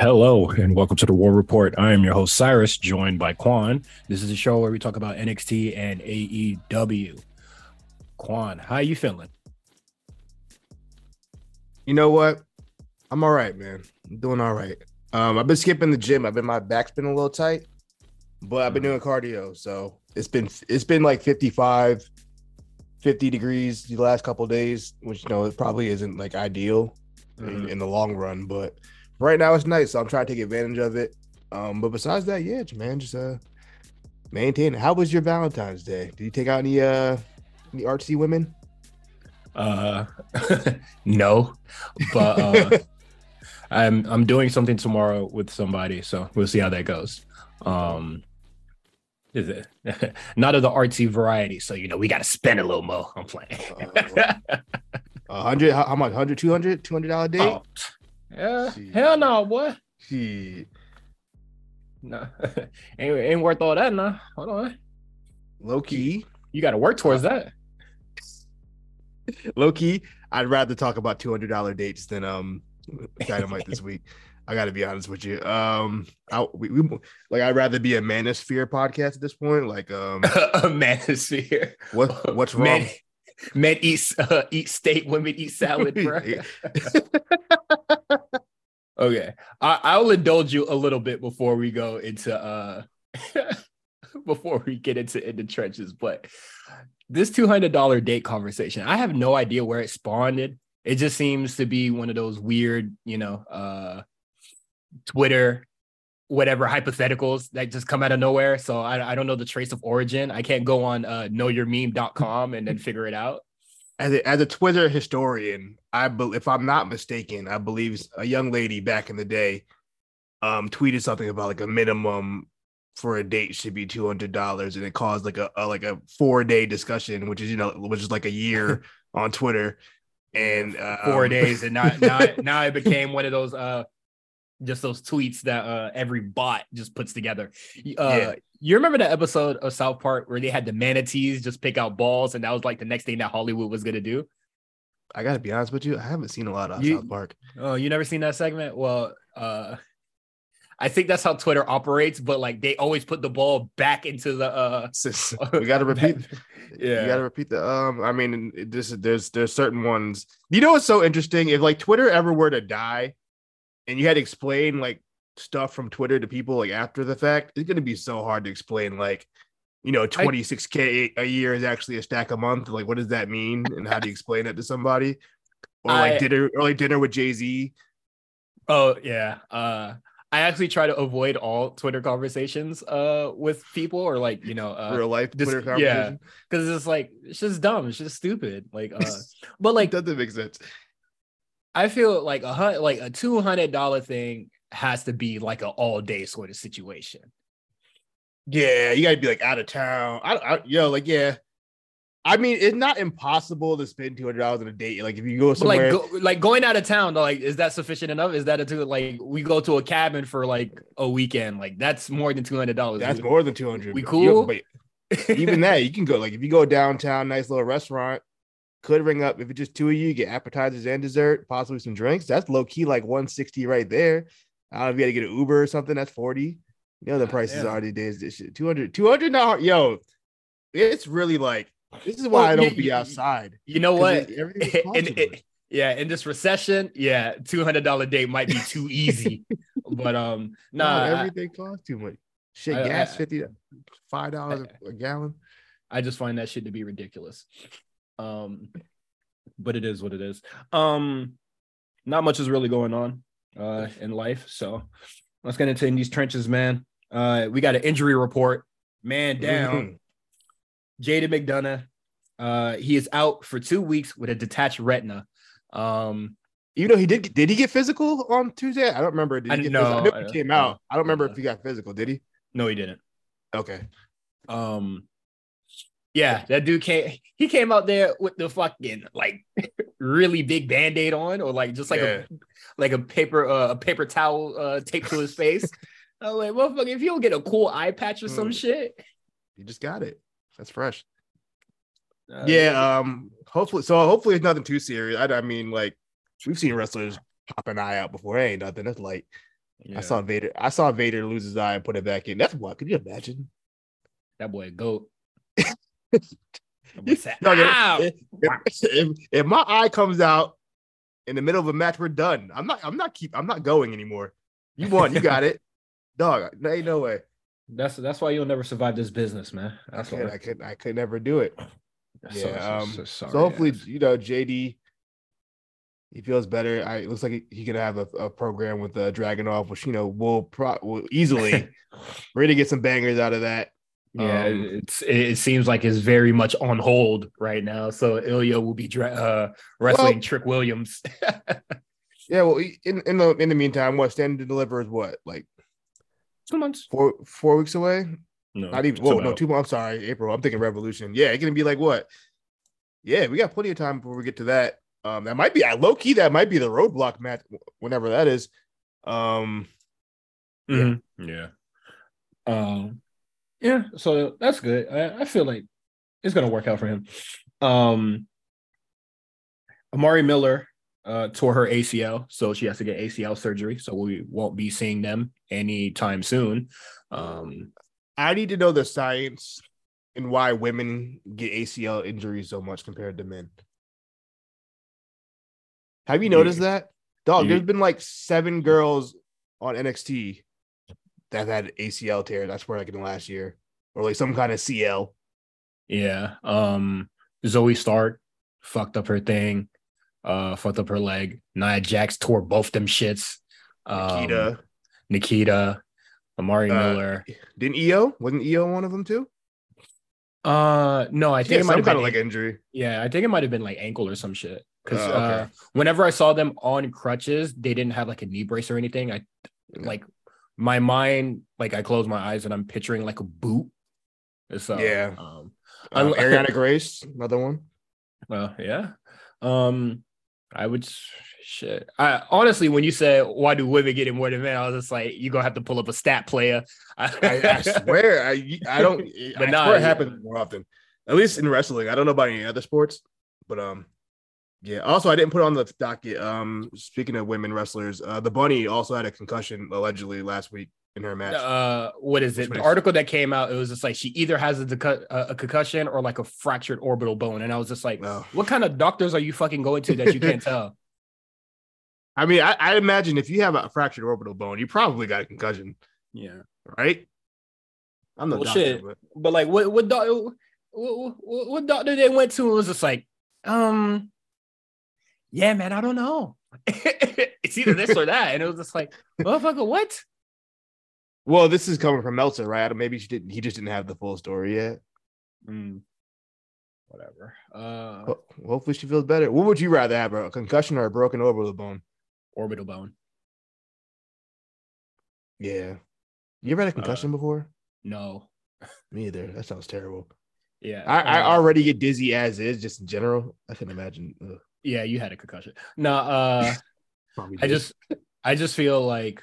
Hello and welcome to the War Report. I am your host Cyrus, joined by Quan. This is a show where we talk about NXT and AEW. Quan, how you feeling? You know what? I'm all right, man. I'm doing all right. I've been skipping the gym. My back's been a little tight, but I've been doing cardio, so it's been like 50 degrees the last couple of days, which, you know, it probably isn't like ideal in the long run, but right now it's nice, so I'm trying to take advantage of it. But besides that, yeah, man, just maintain. How was your Valentine's Day? Did you take out any artsy women? No, but I'm doing something tomorrow with somebody, so we'll see how that goes. Is it not of the artsy variety? So, you know, we got to spend a little more. I'm playing. 100? How much? 100? 200? $200 date? Oh. Yeah, Jeez. Hell no, boy. Jeez. No, ain't worth all that, nah. Hold on. Low key. You got to work towards that. Low key, I'd rather talk about $200 dates than Dynamite this week. I got to be honest with you. I'd rather be a Manosphere podcast at this point. Like a Manosphere. What's wrong? Men eat steak, women eat salad, bro. Okay, I'll indulge you a little bit before we go into before we get into trenches. But this $200 date conversation, I have no idea where it spawned. It just seems to be one of those weird, you know, Twitter, whatever hypotheticals that just come out of nowhere. So I don't know the trace of origin. I can't go on knowyourmeme.com and then figure it out. As a Twitter historian, if I'm not mistaken, I believe a young lady back in the day tweeted something about like a minimum for a date should be $200, and it caused like a 4-day discussion, which is like a year on Twitter, and 4 days, and now it became one of those just those tweets that every bot just puts together. Yeah. You remember that episode of South Park where they had the manatees just pick out balls, and that was like the next thing that Hollywood was going to do? I got to be honest with you, I haven't seen a lot of South Park. Oh, you never seen that segment? Well, I think that's how Twitter operates, but like they always put the ball back into the... we got to repeat. Yeah. You got to repeat the... I mean, there's certain ones. You know what's so interesting? If like Twitter ever were to die, and you had to explain like stuff from Twitter to people like after the fact, it's going to be so hard to explain, like, you know, 26K a year is actually a stack a month. Like, what does that mean? And how do you explain it to somebody? Or like dinner with Jay-Z. Oh yeah. I actually try to avoid all Twitter conversations with people, or like, you know, real life Twitter conversation. Yeah, because it's like, it's just dumb. It's just stupid. Like, but like, doesn't make sense. I feel like a $200 thing has to be like an all day sort of situation. Yeah, you got to be like out of town. I mean, it's not impossible to spend $200 on a date. Like if you go somewhere, like going out of town, like is that sufficient enough? Is that like we go to a cabin for like a weekend? Like that's more than $200. That's more than $200. We cool. Even that, you can go like if you go downtown, nice little restaurant. Could ring up if it's just two of you. You get appetizers and dessert, possibly some drinks. That's low key like $160 right there. I don't know if you had to get an Uber or something. That's $40. You know the prices are these days. This shit $200. Yo, it's really like this is why I don't be outside. You know what? In this recession, yeah, $200 date might be too easy. But everything costs too much. Shit, gas $5 a gallon. I just find that shit to be ridiculous. But it is what it is. Not much is really going on in life, so let's get into these trenches, man. We got an injury report. Man down. Jaden McDonough. He is out for 2 weeks with a detached retina. You know, did he get physical on Tuesday? I don't remember. I know he came out. I don't remember if he got physical. Did he? No, he didn't. Okay. Yeah, that dude came out there with the fucking like really big Band-Aid on, or like just like a paper paper towel taped to his face. I was like, motherfucker, if you don't get a cool eye patch or some shit, you just got it. That's fresh. Hopefully it's nothing too serious. I mean, like we've seen wrestlers pop an eye out before. It ain't nothing. That's light. Yeah. I saw Vader lose his eye and put it back in. That's why. Could you imagine? That boy a goat. Say, no, if my eye comes out in the middle of a match, we're done. I'm not going anymore. You won. You got it, dog. There ain't no way. That's why you'll never survive this business, man. That's why I could never do it. Yeah. So hopefully, you know, JD, he feels better. It looks like he could have a program with Dragunov, which, you know, will easily we're gonna get some bangers out of that. Yeah, it seems like it's very much on hold right now. So Ilja will be wrestling Trick Williams. Yeah, well, in the meantime, what Stand and Deliver is what, like 2 months, four weeks away? No, not even. Whoa, no, 2 months. I'm sorry, April. I'm thinking Revolution. Yeah, it's gonna be like what? Yeah, we got plenty of time before we get to that. That might be low key. That might be the roadblock match, whenever that is. Yeah, so that's good. I feel like it's going to work out for him. Amari Miller tore her ACL, so she has to get ACL surgery. So we won't be seeing them anytime soon. I need to know the science and why women get ACL injuries so much compared to men. Have you noticed that? Dog, there's been like 7 girls on NXT that had ACL tear, that's where, like, in the last year, or like some kind of CL. Yeah. Zoe Stark fucked up her thing, fucked up her leg. Nia Jax tore both them shits. Nikita, Amari Miller. Didn't EO? Wasn't EO one of them too? No, I think it might have been kind of like injury. Yeah, I think it might have been like ankle or some shit. Because whenever I saw them on crutches, they didn't have like a knee brace or anything. My mind, like, I close my eyes and I'm picturing like a boot. So, yeah. Ariana Grace, another one. Well, yeah. I honestly, when you said, why do women get it more than men? I was just like, you're going to have to pull up a stat player. I swear. I don't. But I swear it happens more often, at least in wrestling. I don't know about any other sports, but yeah. Also, I didn't put on the docket. Speaking of women wrestlers, the Bunny also had a concussion allegedly last week in her match. What is it? The article that came out, it was just like she either has a concussion or like a fractured orbital bone, and I was just like, What kind of doctors are you fucking going to that you can't tell? I mean, I imagine if you have a fractured orbital bone, you probably got a concussion. Yeah. Right. I'm the doctor, shit. But like, what doctor they went to was just like, yeah, man, I don't know. It's either this or that. And it was just like, motherfucker, what? Well, this is coming from Meltzer, right? Maybe he just didn't have the full story yet. Whatever. Hopefully she feels better. What would you rather have, a concussion or a broken orbital bone? Orbital bone. Yeah. You ever had a concussion before? No. Me either. That sounds terrible. Yeah. I already get dizzy as is, just in general. I can imagine. Ugh. Yeah, you had a concussion. No, I just feel like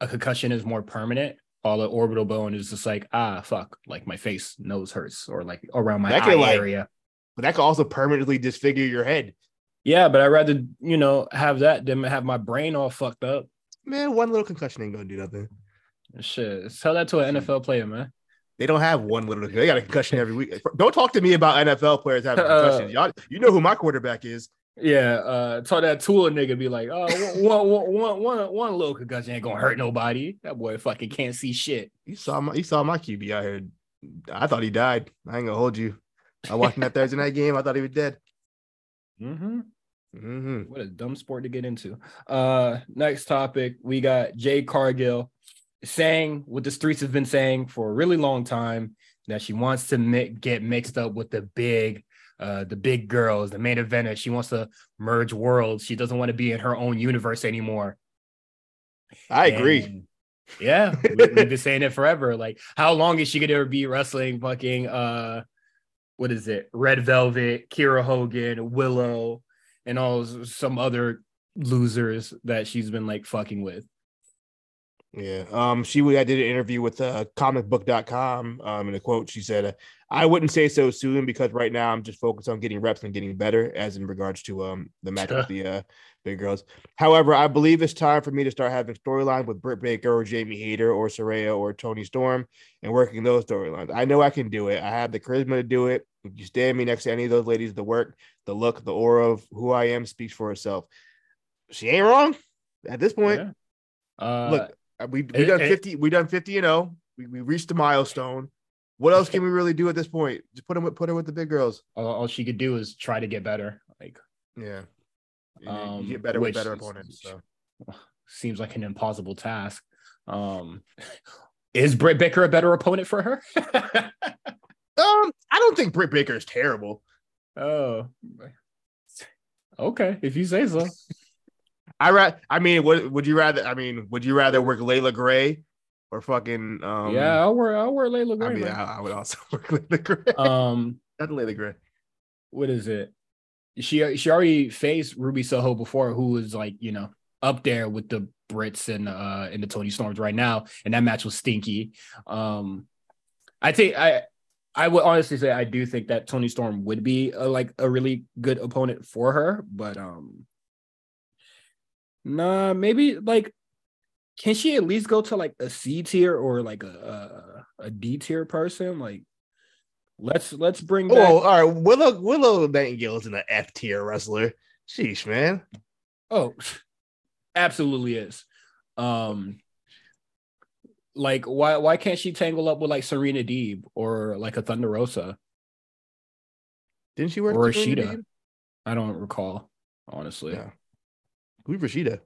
a concussion is more permanent. All the orbital bone is just like, fuck, like my face, nose hurts, or like around my eye area. But that could also permanently disfigure your head. Yeah, but I'd rather, you know, have that than have my brain all fucked up. Man, one little concussion ain't gonna do nothing. Shit, tell that to an NFL player, man. They don't have one little. They got a concussion every week. Don't talk to me about NFL players having concussions. Y'all, you know who my quarterback is. Yeah, talk that Tua nigga. Be like, one little concussion ain't gonna hurt nobody. That boy fucking can't see shit. You saw my QB out here. I thought he died. I ain't gonna hold you. I watched that Thursday night game. I thought he was dead. Mm-hmm. What a dumb sport to get into. Next topic, we got Jade Cargill saying what the streets have been saying for a really long time, that she wants to get mixed up with the big girls, the main eventers. She wants to merge worlds. She doesn't want to be in her own universe anymore. I agree. Yeah, we've been saying it forever. Like, how long is she going to be wrestling fucking, Red Velvet, Kiera Hogan, Willow, and all some other losers that she's been like fucking with? Yeah. I did an interview with comicbook.com. And a quote, she said, I wouldn't say so soon because right now I'm just focused on getting reps and getting better, as in regards to the match with the big girls. However, I believe it's time for me to start having storylines with Britt Baker or Jamie Hayter or Saraya or Tony Storm and working those storylines. I know I can do it. I have the charisma to do it. If you stand me next to any of those ladies, the work, the look, the aura of who I am speaks for itself. She ain't wrong at this point. Yeah. Look, we done 50 and 0. We reached the milestone. What else can we really do at this point? Just put her with the big girls. All she could do is try to get better. You get better with better opponents. So. Seems like an impossible task. Is Britt Baker a better opponent for her? I don't think Britt Baker is terrible. Oh, okay. If you say so. Would you rather work Layla Gray or fucking? Yeah, I'll work Layla Gray. I mean, I would also work Layla Gray. Not Layla Gray. What is it? She already faced Ruby Soho before, who was like, you know, up there with the Brits and the Tony Storms right now, and that match was stinky. I would honestly say I do think that Tony Storm would be a really good opponent for her, but nah, maybe can she at least go to a C tier or a D tier person? Let's bring back. Oh, all right. Willow Nightingale is an F tier wrestler. Sheesh, man. Oh, absolutely is. Why can't she tangle up with Serena Deeb or a Thunder Rosa? Didn't she work with Shida? Deeb? I don't recall, honestly. Yeah. Who's Shida?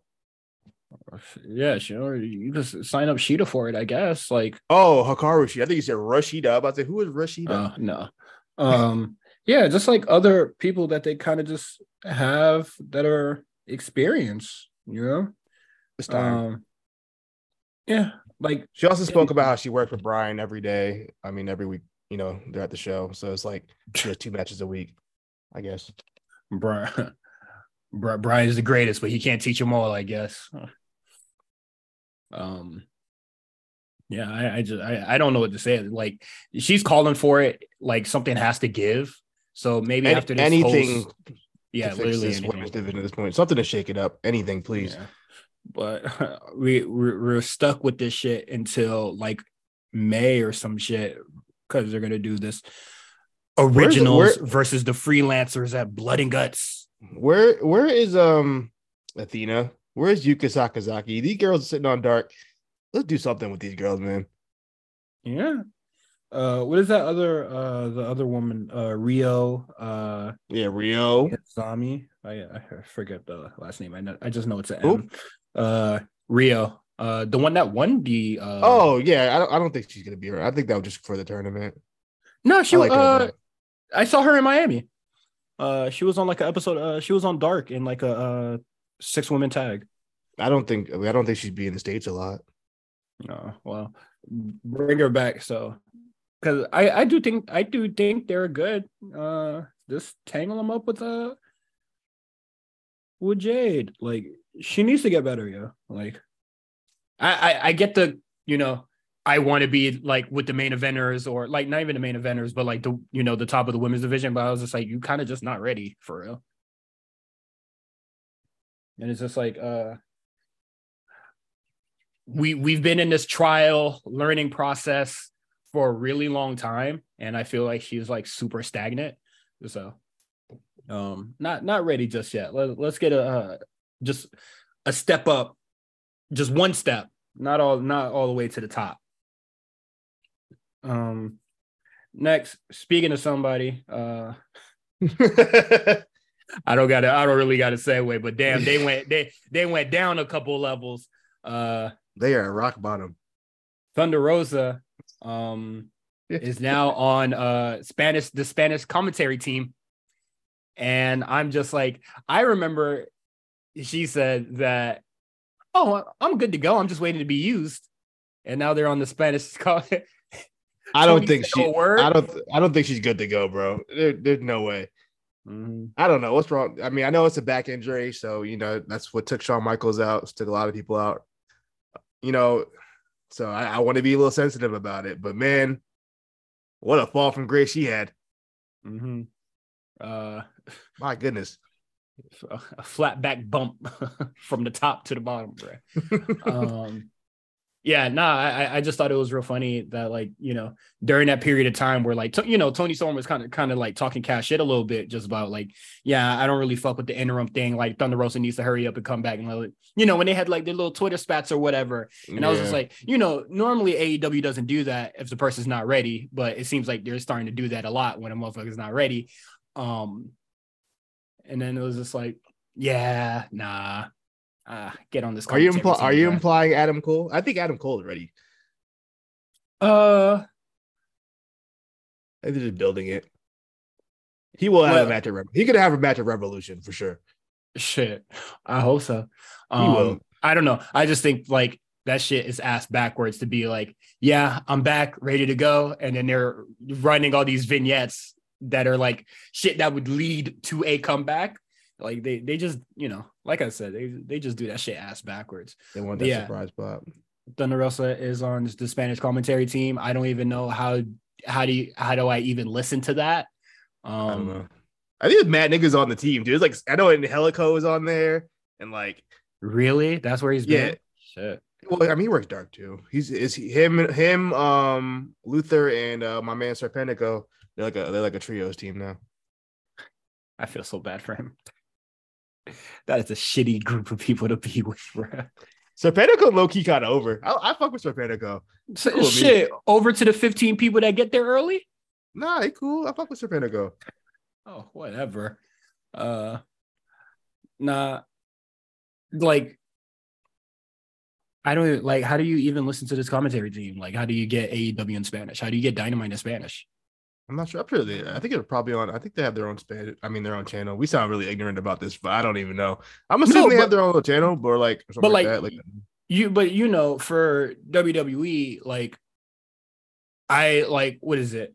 Yeah, you just sign up Shida for it, I guess. Hikaru Shida. I think you said Rashida. I'm about to say, who is Rashida? No. Yeah, just other people that they kind of just have that are experienced, you know? This time. Yeah. She also spoke about how she worked with Brian every day. I mean, every week, you know, they're at the show. So it's she has 2 matches a week, I guess. Brian is the greatest, but he can't teach them all, I guess. Yeah, I don't know what to say. She's calling for it. Something has to give. So maybe after this anything, literally this anything. At this point, something to shake it up. Anything, please. Yeah. But we're stuck with this shit until May or some shit, because they're gonna do this originals versus the freelancers at Blood and Guts. Where is Athena? Where is Yuka Sakazaki? These girls are sitting on dark. Let's do something with these girls, man. Yeah. What is that the other woman? Riho. Riho. Zami. I forget the last name. I just know it's an M. Riho. The one that won the. Oh yeah, I don't think she's gonna be her. I think that was just for the tournament. No, she. I saw her in Miami. She was on an episode. She was on Dark in a 6-woman tag. I don't think she'd be in the States a lot. No, well, bring her back. So, because I do think they're good. Just tangle them up with Jade. She needs to get better, yo. I get the, you know, I want to be with the main eventers or not even the main eventers, but the, you know, the top of the women's division. But I was just you kind of just not ready for real. And it's just we've been in this trial learning process for a really long time. And I feel she's super stagnant. So not ready just yet. Let's get just a step up, just one step, not all the way to the top. Next, speaking of somebody, I don't really gotta segue, but damn, they went down a couple levels. They are at rock bottom. Thunder Rosa is now on the Spanish commentary team. And I'm just I remember she said that, oh, I'm good to go. I'm just waiting to be used. And now they're on the Spanish comment. I don't think she's good to go, bro. There's no way. Mm-hmm. I don't know what's wrong. I mean, I know it's a back injury, so you know that's what took Shawn Michaels out, took a lot of people out. you know, so I want to be a little sensitive about it. But, man, what a fall from grace she had. Mm-hmm. My goodness. A flat back bump from the top to the bottom, bro. I just thought it was real funny that, like, you know, during that period of time where, like, you know, Tony Storm was kind of like talking cash shit a little bit, just about like, yeah, I don't really fuck with the interim thing. Like, Thunder Rosa needs to hurry up and come back, and like, you know, when they had like their little Twitter spats or whatever, and yeah. I was just like, you know, normally AEW doesn't do that if the person's not ready, but it seems like they're starting to do that a lot when a motherfucker's not ready. And then it was just like, yeah, nah. Get on this. Are you implying Adam Cole? I think Adam Cole is ready. I think they're just building it. He will have a match at Revolution. He could have a match at Revolution for sure. Shit, I hope so. He will. I don't know. I just think like that shit is ass backwards to be like, yeah, I'm back, ready to go, and then they're running all these vignettes that are like shit that would lead to a comeback. Like they just, you know, like I said, they just do that shit ass backwards. They want that surprise pop. Thunder Rosa is on the Spanish commentary team. I don't even know how do I even listen to that. I don't know. I think it's mad niggas on the team, dude. It's like I know Helico is on there, and like really, that's where he's been. Shit. Well, I mean, he works dark too. Him, Luther, and my man Serpentico. They're like a trios team now. I feel so bad for him. That is a shitty group of people to be with, bro. Serpentico low-key kind of over. I fuck with Serpentico. Cool, shit, man. Over to the 15 people that get there early? Nah, they cool. I fuck with Serpentico. Oh, whatever. Nah. Like, I don't even, like, how do you even listen to this commentary team? Like, how do you get AEW in Spanish? How do you get Dynamite in Spanish? I'm not sure. I'm sure they. I think it's probably on. I think they have their own Spanish. I mean, their own channel. We sound really ignorant about this, but I don't even know. I'm assuming they have their own channel, but like, something but like that. Like you, but you know, for WWE, like, I like what is it?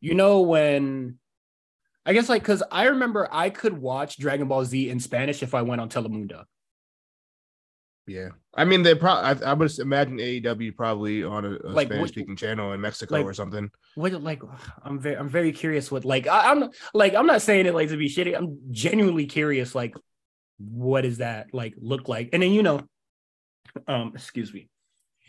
You know when? I guess like because I remember I could watch Dragon Ball Z in Spanish if I went on Telemundo. Yeah, I mean they probably. I would imagine AEW probably on a like, Spanish-speaking channel in Mexico like, or something. What like? I'm very curious. What like? I'm not saying it like to be shitty. I'm genuinely curious. Like, what does that like look like? And then you know, excuse me.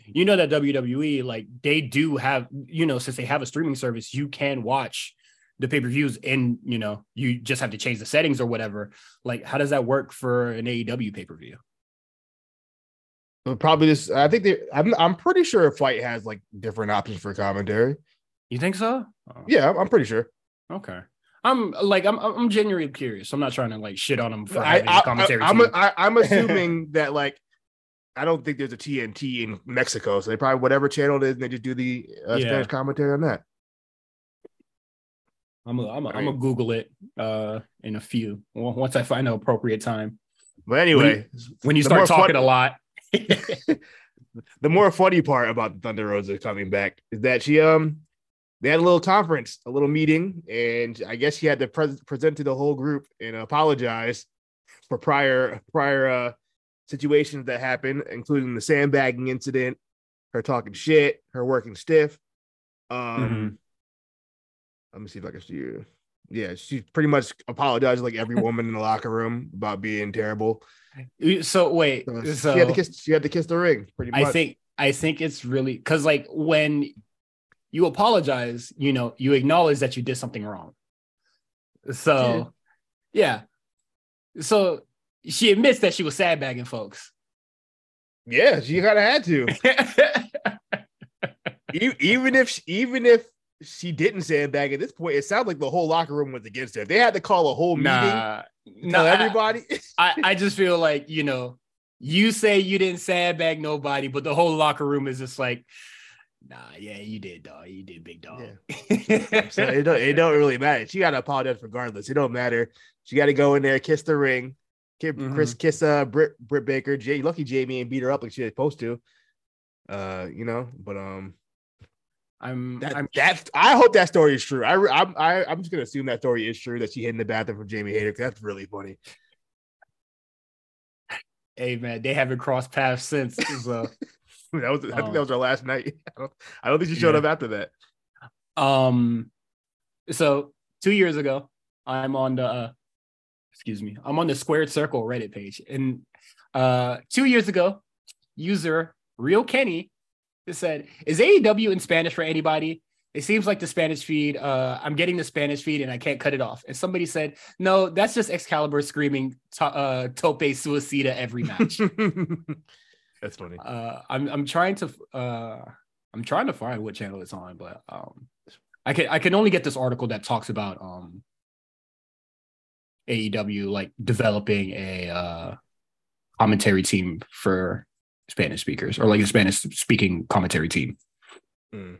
You know that WWE like they do have you know since they have a streaming service, you can watch the pay-per-views and you know you just have to change the settings or whatever. Like, how does that work for an AEW pay-per-view? Probably this. I think they. I'm pretty sure Fight has like different options for commentary. You think so? Oh. Yeah, I'm pretty sure. Okay. I'm genuinely curious. I'm not trying to like shit on them for having a commentary. I'm assuming that like I don't think there's a TNT in Mexico, so they probably whatever channel it is, and they just do the Spanish commentary on that. I'm gonna Google it in a few once I find the appropriate time. But anyway, when you start talking a lot. The more funny part about Thunder Rosa coming back is that she they had a little conference, a little meeting, and I guess she had to present to the whole group and apologize for prior situations that happened, including the sandbagging incident, her talking shit, her working stiff. Let me see if I can see you. Yeah, she pretty much apologized like every woman in the locker room about being terrible. So wait, so she had to kiss the ring. Pretty much. I think it's really because like when you apologize, you know, you acknowledge that you did something wrong. So yeah. So she admits that she was sandbagging folks. Yeah, she kind of had to. even if she didn't sandbag at this point. It sounded like the whole locker room was against her. If they had to call a whole meeting. No, everybody. I just feel like, you know, you say you didn't sandbag nobody, but the whole locker room is just like, nah, yeah, you did, dog. You did, big dog. Yeah. So it don't really matter. She got to apologize regardless. It don't matter. She got to go in there, kiss the ring, kiss Britt Baker, Lucky Jamie, and beat her up like she was supposed to. You know, but I hope that story is true. I'm just gonna assume that story is true that she hid in the bathroom from Jamie Hayter. That's really funny. Hey man, they haven't crossed paths since. So that was, I think that was our last night. I don't think she showed up after that. So 2 years ago, I'm on the I'm on the Squared Circle Reddit page, and 2 years ago, user Real Kenny said, "Is AEW in Spanish for anybody? It seems like the Spanish feed. I'm getting the Spanish feed, and I can't cut it off." And somebody said, "No, that's just Excalibur screaming Tope Suicida every match." That's funny. I'm trying to find what channel it's on, but I can only get this article that talks about AEW like developing a commentary team for Spanish speakers, or like a Spanish speaking commentary team. Mm.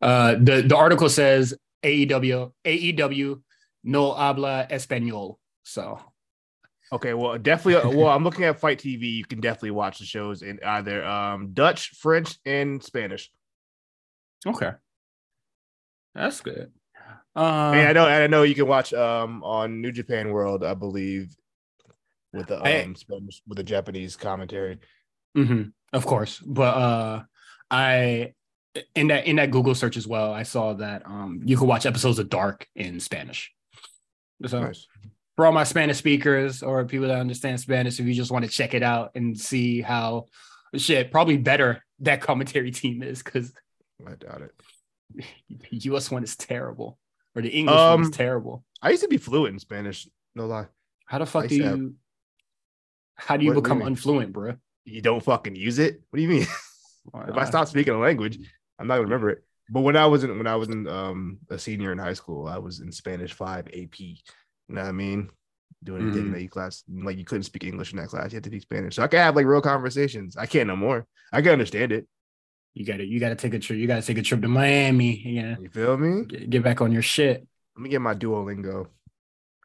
The article says AEW no habla español. So okay, well definitely. Well, I'm looking at Fight TV. You can definitely watch the shows in either Dutch, French, and Spanish. Okay, that's good. I know you can watch on New Japan World, I believe, with the Spanish, with the Japanese commentary. Mm-hmm, of course, but I. In that Google search as well, I saw that you could watch episodes of Dark in Spanish. So nice. For all my Spanish speakers or people that understand Spanish, if you just want to check it out and see how probably better that commentary team is, because I doubt it. The US one is terrible, or the English one is terrible. I used to be fluent in Spanish, no lie. How the fuck do you become unfluent, bro? You don't fucking use it. What do you mean? If I stop speaking a language, I'm not gonna remember it. But when I was in a senior in high school, I was in Spanish 5 AP. You know what I mean? Doing a dignity class. Like, you couldn't speak English in that class, you had to speak Spanish. So I can have like real conversations. I can't no more. I can understand it. You gotta take a trip. You gotta take a trip to Miami. Yeah. You feel me? Get back on your shit. Let me get my Duolingo.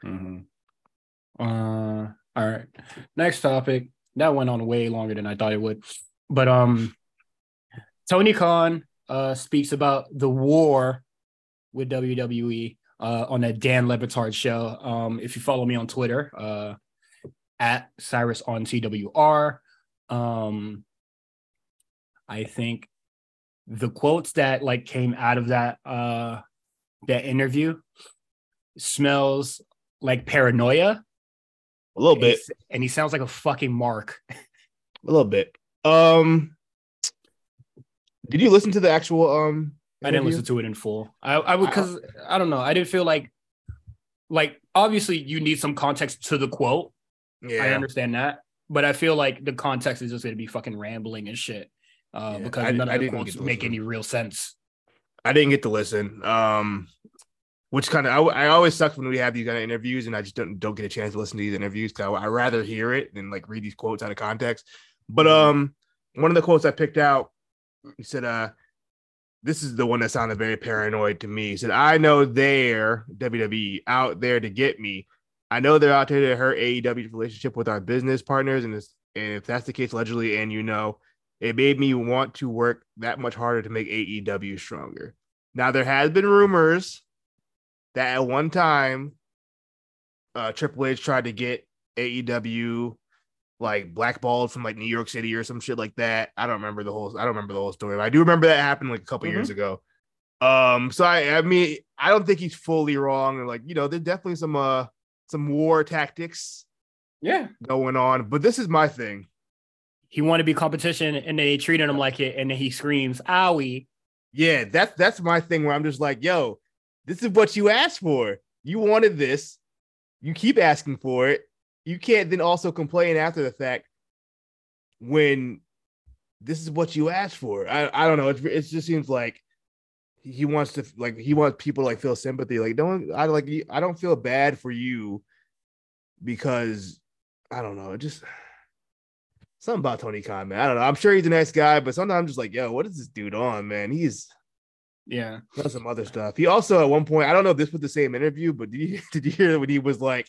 Mm-hmm. All right. Next topic. That went on way longer than I thought it would. But Tony Khan speaks about the war with WWE on a Dan Le Batard show. If you follow me on Twitter, at Cyrus on TWR, I think the quotes that like came out of that that interview smells like paranoia a little bit, and he sounds like a fucking mark a little bit. Did you listen to the actual interview? I didn't listen to it in full. I would, because I don't know. I didn't feel like obviously you need some context to the quote. Yeah, I understand that, but I feel like the context is just going to be fucking rambling and shit because none of the quotes make any real sense. I didn't get to listen. Which kind of I always suck when we have these kind of interviews and I just don't get a chance to listen to these interviews because I rather hear it than like read these quotes out of context. But one of the quotes I picked out. He said, this is the one that sounded very paranoid to me. He said, I know they're WWE out there to get me. I know they're out there to hurt AEW's relationship with our business partners. And if that's the case, allegedly, and it made me want to work that much harder to make AEW stronger. Now, there has been rumors that at one time, Triple H tried to get AEW like blackballed from like New York City or some shit like that. I don't remember the whole story, but I do remember that happened like a couple years ago. So I mean, I don't think he's fully wrong. And like, there's definitely some war tactics going on. But this is my thing. He wanted to be competition and they treated him like it, and then he screams, owie. Yeah, that's my thing where I'm just like, yo, this is what you asked for. You wanted this, you keep asking for it. You can't then also complain after the fact when this is what you asked for. I don't know. It just seems like he wants people to like feel sympathy. Like, I don't feel bad for you because I don't know. It just something about Tony Khan, man. I don't know. I'm sure he's a nice guy, but sometimes I'm just like, yo, what is this dude on, man? He's does some other stuff. He also at one point, I don't know if this was the same interview, but did you hear when he was like,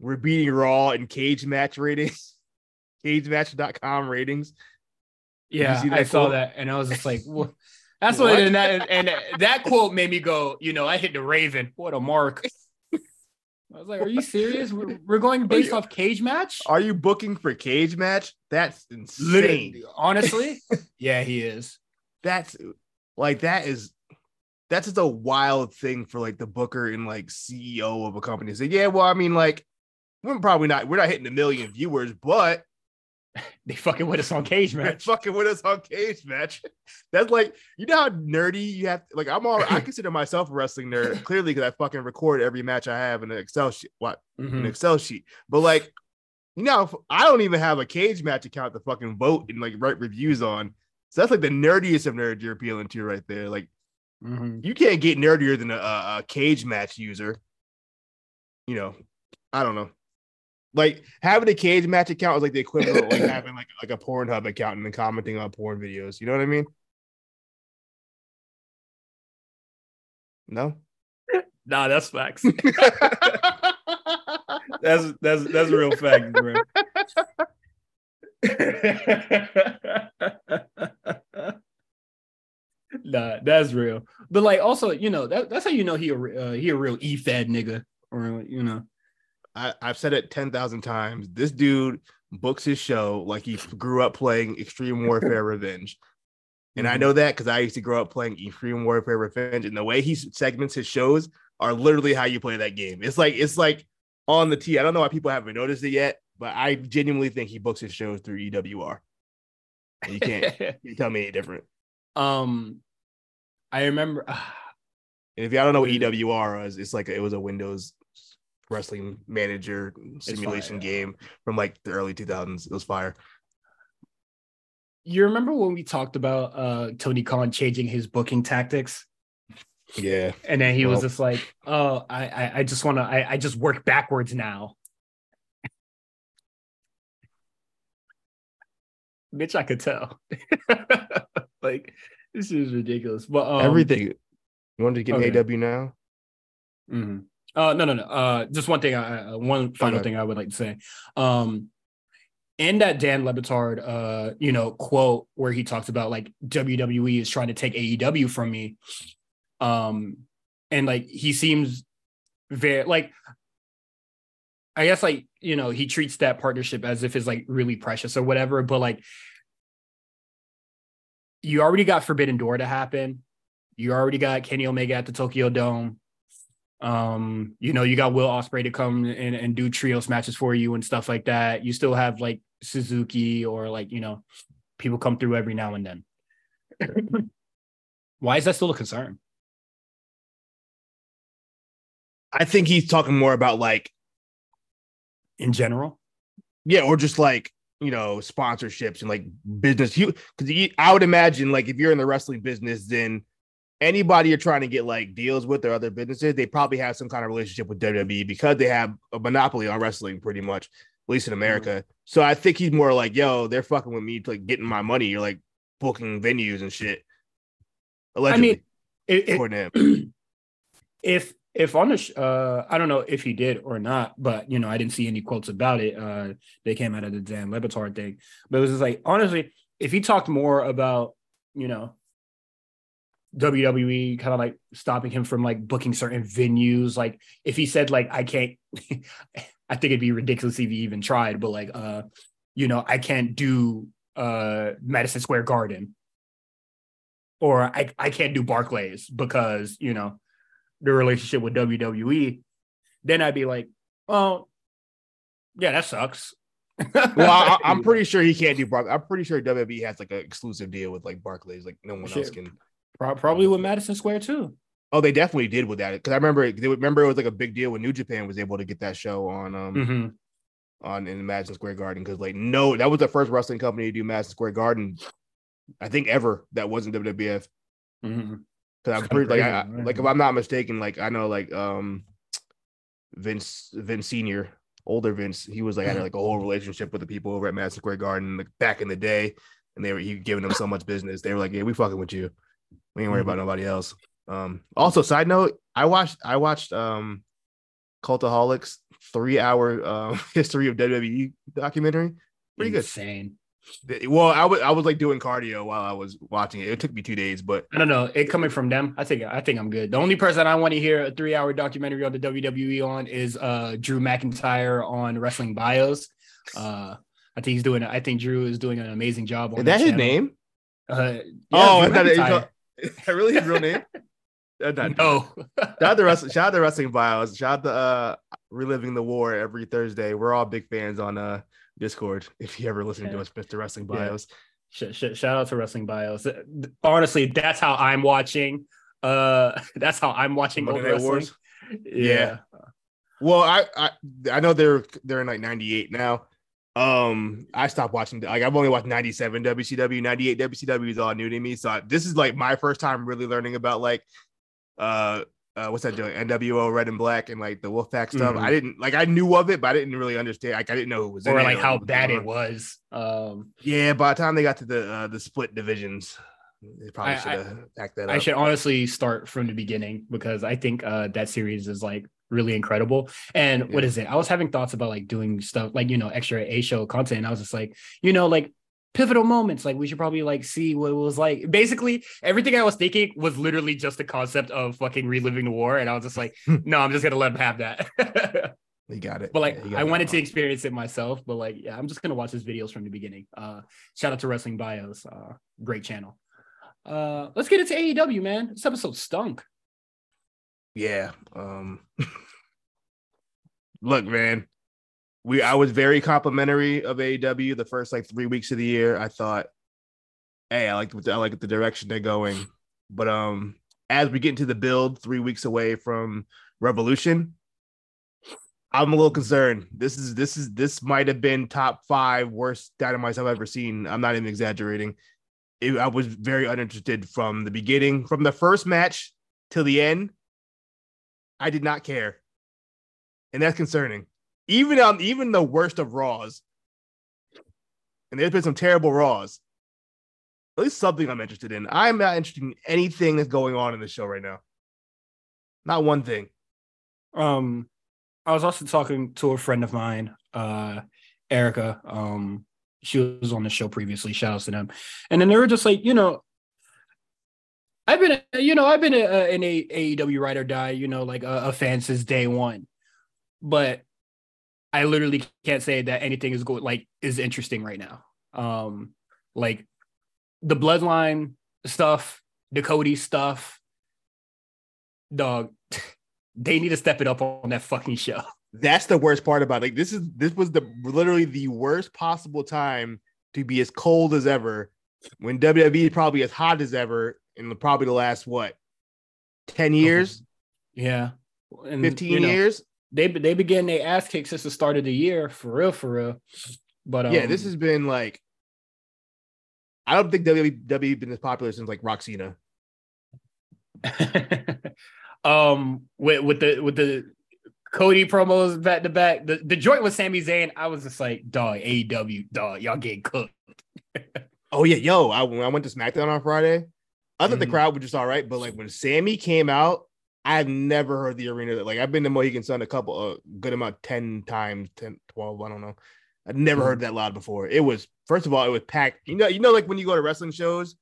we're beating Raw in cage match ratings, cagematch.com ratings. Yeah, I saw that and I was just like, well, that's what? And that quote made me go, I hit the Raven. What a mark. I was like, are you serious? We're going based off cage match? Are you booking for cage match? That's insane. Literally, honestly? Yeah, he is. That's just a wild thing for like the booker and like CEO of a company to say, yeah, well, I mean, like, we're not hitting 1 million viewers, but they fucking with us on cage match. That's like, you know how nerdy you have to, like, I consider myself a wrestling nerd, clearly, because I fucking record every match I have in an Excel sheet. An Excel sheet. But like, you know, I don't even have a cage match account to fucking vote and like write reviews on. So that's like the nerdiest of nerds you're appealing to right there. Like, you can't get nerdier than a cage match user. You know, I don't know. Like, having a cage match account is like the equivalent of like having like a Pornhub account and then commenting on porn videos. You know what I mean? No? Nah, that's facts. that's a real fact, bro. Nah, that's real. But like, also, you know, that's how you know he a real e-fad nigga, or you know. I've said it 10,000 times. This dude books his show like he grew up playing Extreme Warfare Revenge. And I know that because I used to grow up playing Extreme Warfare Revenge. And the way he segments his shows are literally how you play that game. It's like on the tee. I don't know why people haven't noticed it yet, but I genuinely think he books his shows through EWR. And you can't tell me any different. I remember. And if y'all don't know what EWR is, it's like it was a Windows wrestling manager simulation game from like the early 2000s. It was fire. You remember when we talked about Tony Khan changing his booking tactics? Yeah. And then he was just like, "Oh, I just want to. I just work backwards now." Bitch, I could tell. Like, this is ridiculous. But everything. You wanted to get an AW now? Mm-hmm. No. Just one thing. One final thing I would like to say. In that Dan Le Batard, you know, quote where he talks about like WWE is trying to take AEW from me, and like he seems very like, I guess like, you know, he treats that partnership as if it's like really precious or whatever. But like, you already got Forbidden Door to happen. You already got Kenny Omega at the Tokyo Dome. You know, you got Will Ospreay to come and do trios matches for you and stuff like that. You still have like Suzuki or like, you know, people come through every now and then. Why is that still a concern? I think he's talking more about like in general. Yeah, or just like, you know, sponsorships and like business. Because I would imagine like if you're in the wrestling business, then anybody you're trying to get like deals with or other businesses, they probably have some kind of relationship with WWE because they have a monopoly on wrestling pretty much, at least in America. Mm-hmm. So I think he's more like, yo, they're fucking with me to like getting my money. You're like booking venues and shit. Allegedly. I mean, if on the I don't know if he did or not, but you know, I didn't see any quotes about it. They came out of the Dan Le Batard thing, but it was just like, honestly, if he talked more about, you know, WWE kind of like stopping him from like booking certain venues. Like if he said like, I can't, I think it'd be ridiculous if he even tried, but like, you know, I can't do Madison Square Garden, or I can't do Barclays because, you know, the relationship with WWE, then I'd be like, well, yeah, that sucks. Well, I'm pretty sure he can't do Barclays. I'm pretty sure WWE has like an exclusive deal with like Barclays. Like no one else can. Probably with Madison Square too. Oh, they definitely did with that because I remember it was like a big deal when New Japan was able to get that show on in Madison Square Garden because like no, that was the first wrestling company to do Madison Square Garden, I think ever that wasn't WWF. Because I'm pretty crazy, like I, like if I'm not mistaken, like I know like Vince Senior, older Vince, he was like had like a whole relationship with the people over at Madison Square Garden like, back in the day, and he was giving them so much business. They were like, yeah, we fucking with you. We ain't worry about nobody else. Also, side note, I watched Cultaholic's 3-hour history of WWE documentary. Pretty good. Insane. Well, I was like doing cardio while I was watching it. It took me 2 days, but I don't know. It coming from them, I think I'm good. The only person I want to hear a 3-hour documentary on the WWE on is Drew McIntyre on Wrestling Bios. I think Drew is doing an amazing job on that. Is that his name? I really his real name? No. Shout out to Wrestling Bios. Shout out to Reliving the War every Thursday. We're all big fans on Discord if you ever listen to us, Mr. Wrestling Bios. Shout out to Wrestling Bios. Honestly, that's how I'm watching. That's how I'm watching Monday Night Wrestling. Wars. Yeah. Well, I know they're in like 98 now. I stopped watching. Like I've only watched 97 WCW, 98 WCW is all new to me. So this is like my first time really learning about like what's that doing? NWO, Red and Black, and like the Wolfpack stuff. Mm-hmm. I knew of it, but I didn't really understand. Like I didn't know it was or like how bad it was. Yeah, by the time they got to the split divisions, they probably should have packed that up. I should honestly start from the beginning because I think that series is like really incredible. And what is it? I was having thoughts about like doing stuff like extra A-show content. And I was just like like pivotal moments. Like we should probably like see what it was like. Basically, everything I was thinking was literally just the concept of fucking reliving the war, and I was just like, no, I'm just gonna let him have that. You got it. But like, I wanted to experience it myself. But like, yeah, I'm just gonna watch his videos from the beginning. Shout out to Wrestling Bios, great channel. Let's get into AEW, man. This episode stunk. Yeah. Look, man. I was very complimentary of AEW the first like 3 weeks of the year. I thought, hey, I like the direction they're going. But as we get into the build 3 weeks away from Revolution, I'm a little concerned. This might have been top 5 worst Dynamites I've ever seen. I'm not even exaggerating. I was very uninterested from the beginning, from the first match till the end. I did not care, and that's concerning. Even on the worst of Raws, and there's been some terrible Raws, at least something I'm interested in. I'm not interested in anything that's going on in the show right now. Not one thing. I was also talking to a friend of mine, Erica. She was on the show previously. Shout out to them. And then they were just like, I've been an AEW ride or die, like a fan since day one, but I literally can't say that anything is going is interesting right now. Like the Bloodline stuff, the Cody stuff, dog. They need to step it up on that fucking show. That's the worst part about it. Like this was literally the worst possible time to be as cold as ever, when WWE is probably as hot as ever in probably the last 10 years? Yeah. And 15 years? They began their ass kick since the start of the year, for real. But yeah, this has been like, I don't think WWE been as popular since like Roxina. With the Cody promos back to back, the joint with Sami Zayn, I was just like, dog, AEW, dog, y'all getting cooked. Oh yeah, yo, I went to SmackDown on Friday. I thought the crowd was just all right, but like when Sammy came out, I've never heard the arena. Like I've been to Mohegan Sun a good amount, 10 times, 10, 12, I don't know. I've never heard that loud before. It was, first of all, it was packed. Like when you go to wrestling shows,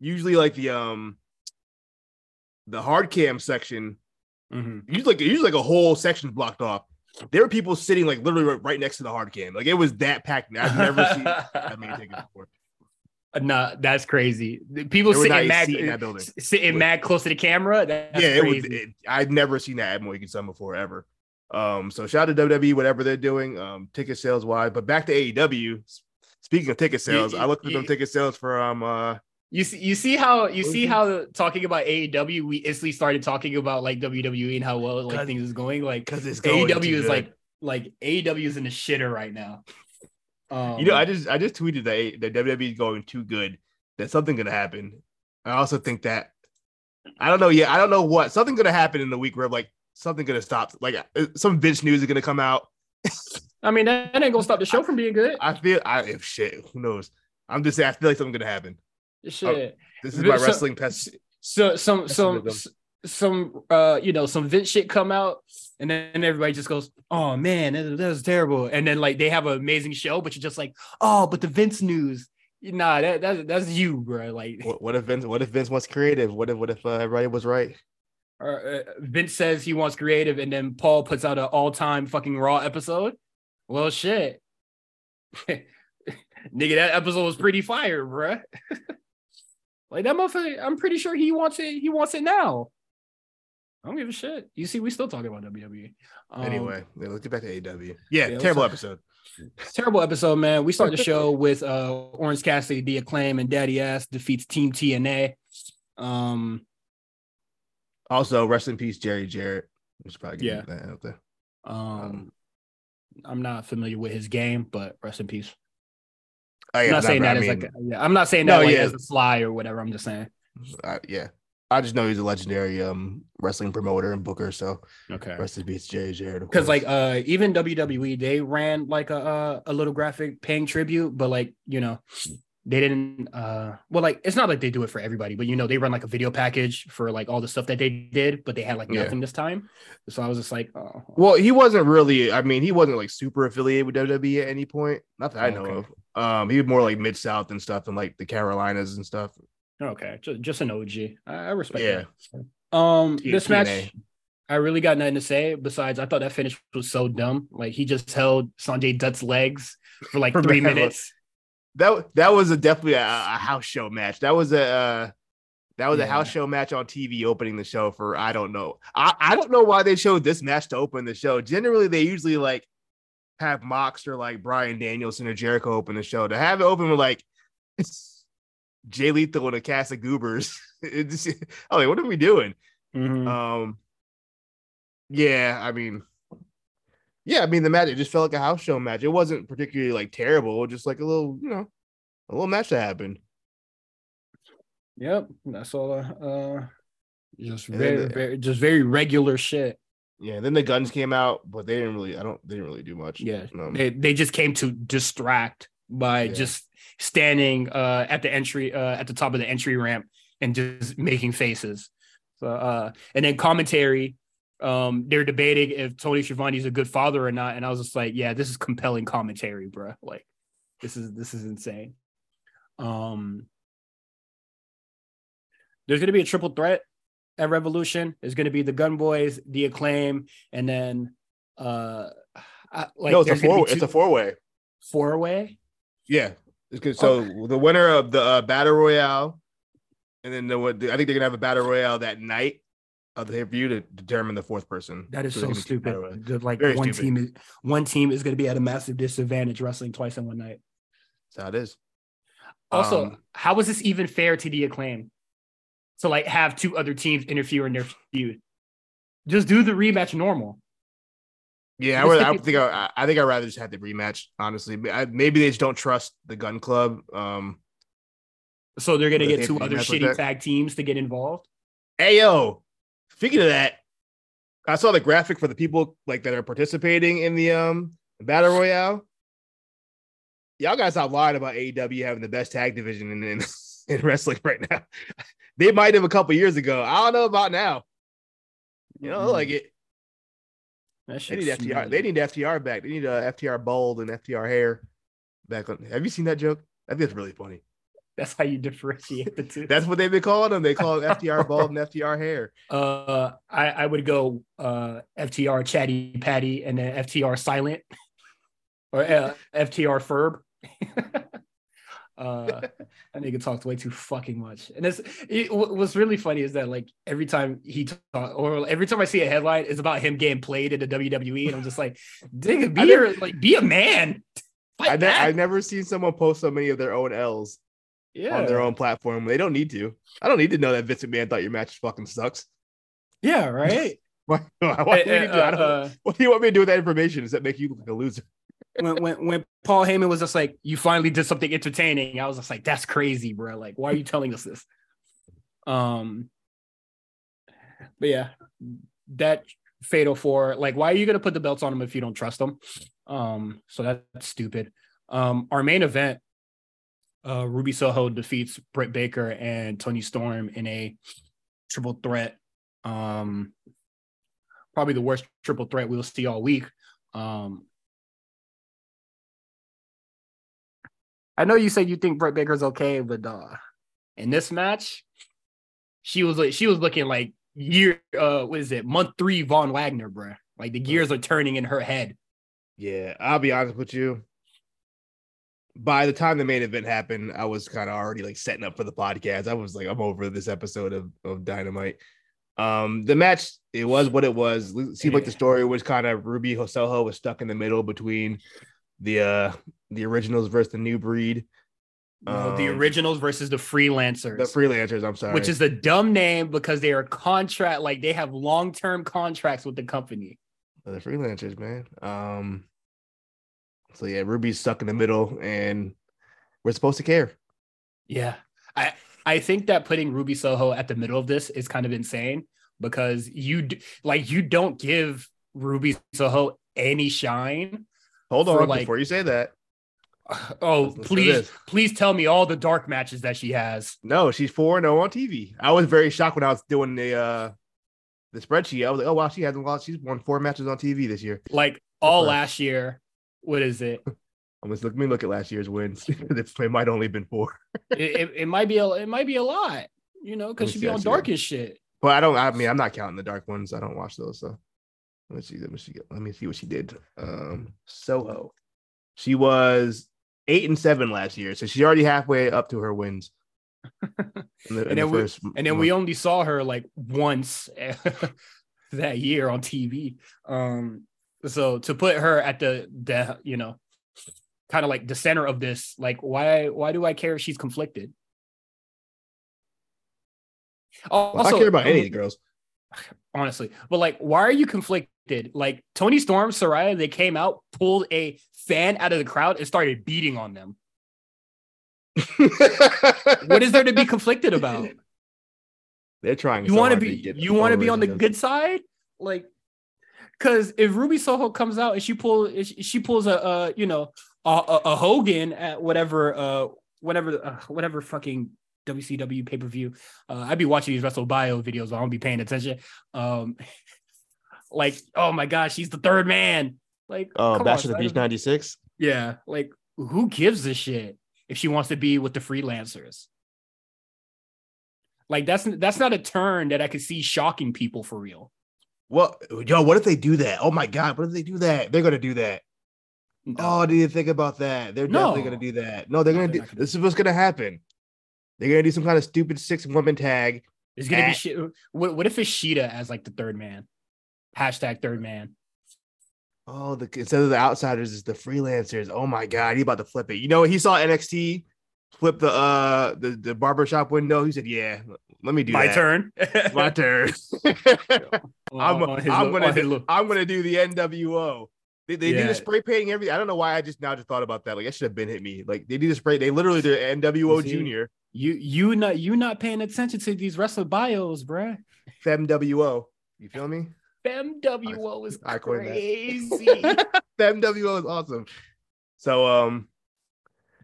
usually like the hard cam section, usually a whole section blocked off. There were people sitting like literally right next to the hard cam. Like it was that packed. I've never seen that many tickets before. Nah, that's crazy. People sitting mad close to the camera. That's crazy. I've never seen that at Mohegan Sun before ever. So shout out to WWE, whatever they're doing, ticket sales wise. But back to AEW. Speaking of ticket sales, I looked at them ticket sales for You see how talking about AEW, we instantly started talking about like WWE and how well like things is going. Like because AEW is like AEW is in the shitter right now. I just tweeted that WWE is going too good, that something's gonna happen. I also think that I don't know what something's gonna happen in the week where like something's gonna stop, like some bitch news is gonna come out. I mean, that ain't gonna stop the show from being good. Who knows? I'm just saying, I feel like something's gonna happen. This is my wrestling pessimism. some some Vince shit come out, and then everybody just goes, oh man, that was terrible, and then like they have an amazing show, but you're just like, oh, but the Vince news, nah, that's you, bro. Like, what if Vince wants creative? What if everybody was right? Vince says he wants creative, and then Paul puts out an all-time fucking Raw episode. Well, shit, nigga, that episode was pretty fire, bro. Like that motherfucker, I'm pretty sure he wants it. He wants it now. I don't give a shit. You see, we still talking about WWE. Anyway, let's get back to AEW. Yeah, terrible episode. Terrible episode, man. We start the show with Orange Cassidy, the Acclaim, and Daddy Ass defeats Team TNA. Also, rest in peace, Jerry Jarrett. We should probably get that out there. I'm not familiar with his game, but rest in peace. Oh, yeah, I'm not saying that as a fly or whatever. I'm just saying. I just know he's a legendary wrestling promoter and booker. So okay, rest in peace, Jerry Jarrett. Because even WWE, they ran like a little graphic paying tribute, but they didn't. It's not like they do it for everybody, but they run like a video package for like all the stuff that they did, but they had like nothing this time. So I was just like, oh. Well, he wasn't really. I mean, he wasn't like super affiliated with WWE at any point. Not that I know of. He was more like Mid-South and stuff, and like the Carolinas and stuff. Okay, just an OG. I respect that. This match, I really got nothing to say besides I thought that finish was so dumb. Like he just held Sanjay Dutt's legs for like 3 minutes. That was definitely a house show match. That was a house show match on TV opening the show for I don't know. I don't know why they showed this match to open the show. Generally, they usually like have Mox or like Bryan Danielson or Jericho open the show. To have it open with like Jay Lethal and a cast of goobers. I'm like, what are we doing? Mm-hmm. I mean the match, it just felt like a house show match. It wasn't particularly like terrible, just like a little match that happened. Yep, that's all. Just very regular shit. Yeah, then the guns came out, but they didn't really do much. Yeah, they just came to distract by just standing at the entry, at the top of the entry ramp, and just making faces. So, and then commentary, they're debating if Tony Schiavone's a good father or not, and I was just like, yeah, this is compelling commentary, bro. Like, this is insane. There's gonna be a triple threat at Revolution. Is going to be the Gun Boys, the Acclaim, and then it's a four-way. Four-way? Yeah. It's good. So the winner of the Battle Royale, and then I think they're going to have a Battle Royale that night of the review to determine the fourth person. That is so stupid. One team is going to be at a massive disadvantage wrestling twice in one night. That's how it is. Also, how is this even fair to the Acclaim? To like have two other teams interfere in their feud, just do the rematch normal. Yeah, I think I'd rather just have the rematch. Honestly, maybe they just don't trust the Gun Club. So they're gonna get two other shitty tag teams to get involved. Hey yo, speaking of that, I saw the graphic for the people like that are participating in the Battle Royale. Y'all guys stop lying about AEW having the best tag division in wrestling right now. They might have a couple years ago. I don't know about now. Like it. They need FTR. They need FTR back. They need FTR bald and FTR hair back on. Have you seen that joke? I think it's really funny. That's how you differentiate the two. That's what they've been calling them. They call them FTR bald and FTR hair. I would go FTR chatty patty and then FTR silent or FTR Ferb. That nigga talked way too fucking much, and what's really funny is that like every time he talk, or every time I see a headline, it's about him getting played in the WWE, and I'm just like, nigga, be a man. I've never seen someone post so many of their own L's on their own platform. They don't need to. I don't need to know that Vince McMahon thought your match fucking sucks. Yeah, right. What do you want me to do with that information? Does that make you look like a loser? When Paul Heyman was just like, you finally did something entertaining, I was just like, that's crazy, bro. Like, why are you telling us this? But yeah, that fatal four, like, why are you going to put the belts on them if you don't trust them? So that's stupid. Our main event, Ruby Soho defeats Britt Baker and Tony Storm in a triple threat Probably the worst triple threat we'll see all week. I know you said you think Britt Baker's okay, but in this match, she was looking like month 3 Von Wagner, bruh. Like the gears are turning in her head. Yeah, I'll be honest with you. By the time the main event happened, I was kind of already like setting up for the podcast. I was like, I'm over this episode of Dynamite. The match, it was what it was. It seemed like the story was kind of Ruby Soho was stuck in the middle between the originals versus the new breed. The originals versus the freelancers. The freelancers, I'm sorry. Which is a dumb name because they are they have long-term contracts with the company. The freelancers, man. So yeah, Ruby's stuck in the middle, and we're supposed to care. Yeah, I think that putting Ruby Soho at the middle of this is kind of insane because you don't give Ruby Soho any shine. Hold on, before you say that. Oh, please tell me all the dark matches that she has. No, she's 4-0 on TV. I was very shocked when I was doing the spreadsheet. I was like, oh wow, she hasn't lost. She's won 4 matches on TV this year. Like all last year. What is it? Let me look at last year's wins. It might only been 4. it might be a lot, because she'd be on dark as shit. But I'm not counting the dark ones. I don't watch those. So let me see what she did. Soho. She was 8-7 last year, so she's already halfway up to her wins. We only saw her like once that year on TV. So to put her at the kind of like the center of this, like why do I care if she's conflicted? Also, I don't care about any of the girls, honestly. But like, why are you conflicted? Like Tony Storm, Saraya, they came out, pulled a fan out of the crowd, and started beating on them. What is there to be conflicted about? They're trying. You want to be on the good side, like. Because if Ruby Soho comes out and she pulls a Hogan at whatever fucking WCW pay-per-view, I'd be watching these WrestleBio videos. I don't be paying attention. Like, oh my gosh, he's the third man. Like, Bash at the Beach 96. Yeah, like who gives a shit if she wants to be with the freelancers? Like that's not a turn that I could see shocking people for real. Well, yo, what if they do that? Oh my God, what if they do that? They're gonna do that. No. Oh, did you think about that? They're definitely gonna do that. No, they're gonna do. This is what's gonna happen. They're gonna do some kind of stupid 6-woman tag. It's gonna be shit. What if it's Shida as like the third man? #3rdman. Oh, instead of the outsiders, it's the freelancers. Oh my God, he about to flip it. You know, he saw NXT flip the barbershop window. He said, "Yeah, let me do my turn. My turn. I'm gonna do the NWO. They do the spray painting everything. I don't know why I just thought about that. Like I should have been hit me. Like they do the spray. They literally do NWO Junior. You not paying attention to these wrestler bios, bruh. FemWO. You feel me? FemWO is crazy. FemWO is awesome. So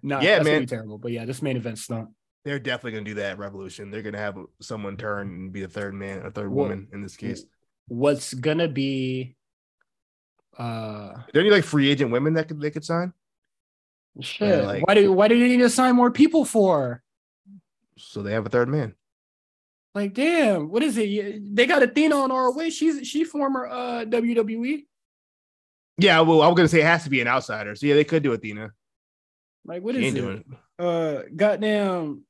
that's man, gonna be terrible. But yeah, this main event stunk. They're definitely going to do that Revolution. They're going to have someone turn and be the third man, a third woman in this case. What's going to be... Are there any like free agent women that they could sign? Shit. Like, why do they need to sign more people for? So they have a third man. Like, damn, what is it? They got Athena on ROH. She former WWE. Yeah, well, I was going to say it has to be an outsider. So yeah, they could do Athena. Like, what is it? Goddamn...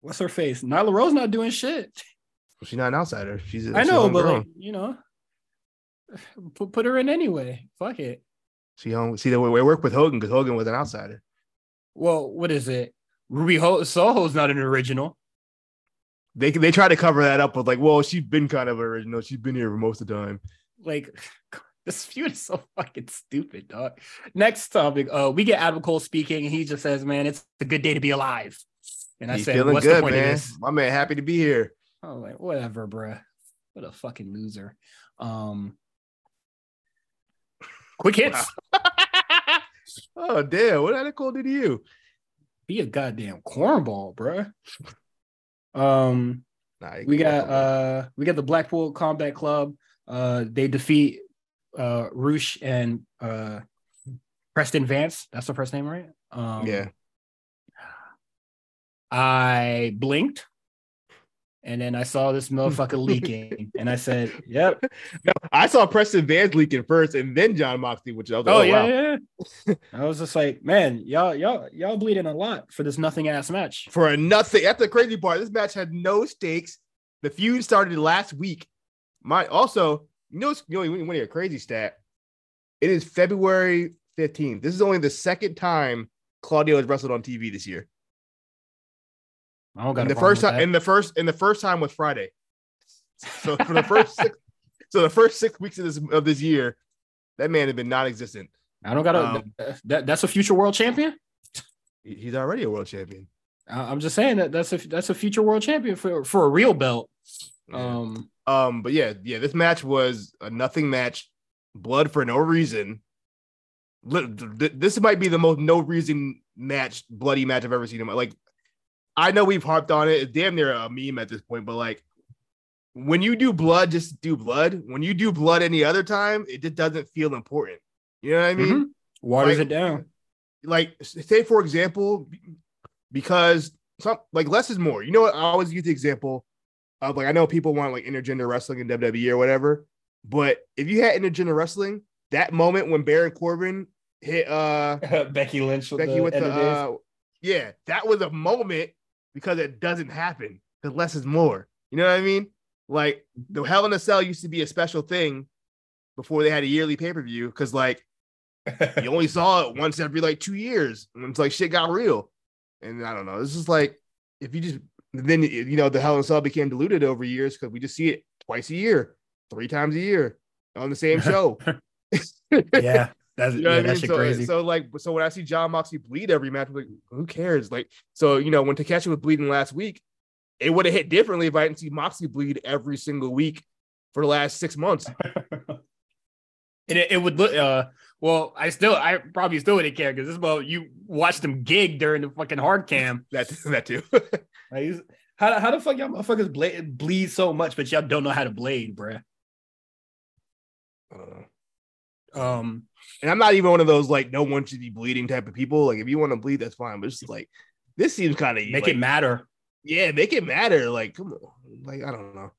What's her face? Nyla Rose not doing shit. Well, she's not an outsider. Put her in anyway. Fuck it. See the way we work with Hogan because Hogan was an outsider. Well, what is it? Ruby Soho's not an original. They try to cover that up with like, well, she's been kind of original. She's been here for most of the time. Like, this feud is so fucking stupid, dog. Next topic. We get Adam Cole speaking, and he just says, "Man, it's a good day to be alive." And I said, "What's the point of this?" My man, happy to be here. Oh, like whatever, bruh. What a fucking loser. Quick hits. Oh damn! What Adam Cole did to you? Be a goddamn cornball, bruh. We got the Blackpool Combat Club. They defeat Roosh and Preston Vance. That's the first name, right? Yeah. I blinked, and then I saw this motherfucker leaking, and I said, "Yep." No, I saw Preston Vance leaking first, and then Jon Moxley, which I was like, "Oh yeah." I was just like, "Man, y'all bleeding a lot for this nothing ass match." For a nothing. That's the crazy part. This match had no stakes. The feud started last week. You want to hear a crazy stat? It is February 15th. This is only the second time Claudio has wrestled on TV this year. I don't got the first time, and the first time was Friday. So for the first six weeks of this year, that man had been non-existent. I don't got that's a future world champion. He's already a world champion. I'm just saying that's a future world champion for a real belt. Yeah. But yeah, this match was a nothing match, blood for no reason. This might be the most no reason bloody match I've ever seen in my life. I know we've harped on it. It's damn near a meme at this point, but like when you do blood, just do blood. When you do blood any other time, it just doesn't feel important. You know what I mean? Mm-hmm. Waters it down. Like, say for example, because less is more. You know what? I always use the example of I know people want intergender wrestling in WWE or whatever, but if you had intergender wrestling, that moment when Baron Corbin hit Becky Lynch with the that was a moment. Because it doesn't happen, because less is more. You know what I mean? The Hell in a Cell used to be a special thing before they had a yearly pay-per-view, because you only saw it once every 2 years when it's shit got real. And I don't know. This is if you just the Hell in a Cell became diluted over years because we just see it twice a year, 3 times a year on the same show. Yeah. That's, you know what I mean? Shit crazy. So when I see Jon Moxley bleed every match, I'm who cares? When Takeshi was bleeding last week, it would have hit differently if I didn't see Moxley bleed every single week for the last 6 months. It would look I probably still wouldn't care because this about you watched him gig during the fucking hard cam. that too. How the fuck y'all motherfuckers bleed so much, but y'all don't know how to blade, bruh? I don't know. And I'm not even one of those no one should be bleeding type of people. If you want to bleed, that's fine. But it's this seems kind of make it matter. Yeah, make it matter. Come on. I don't know.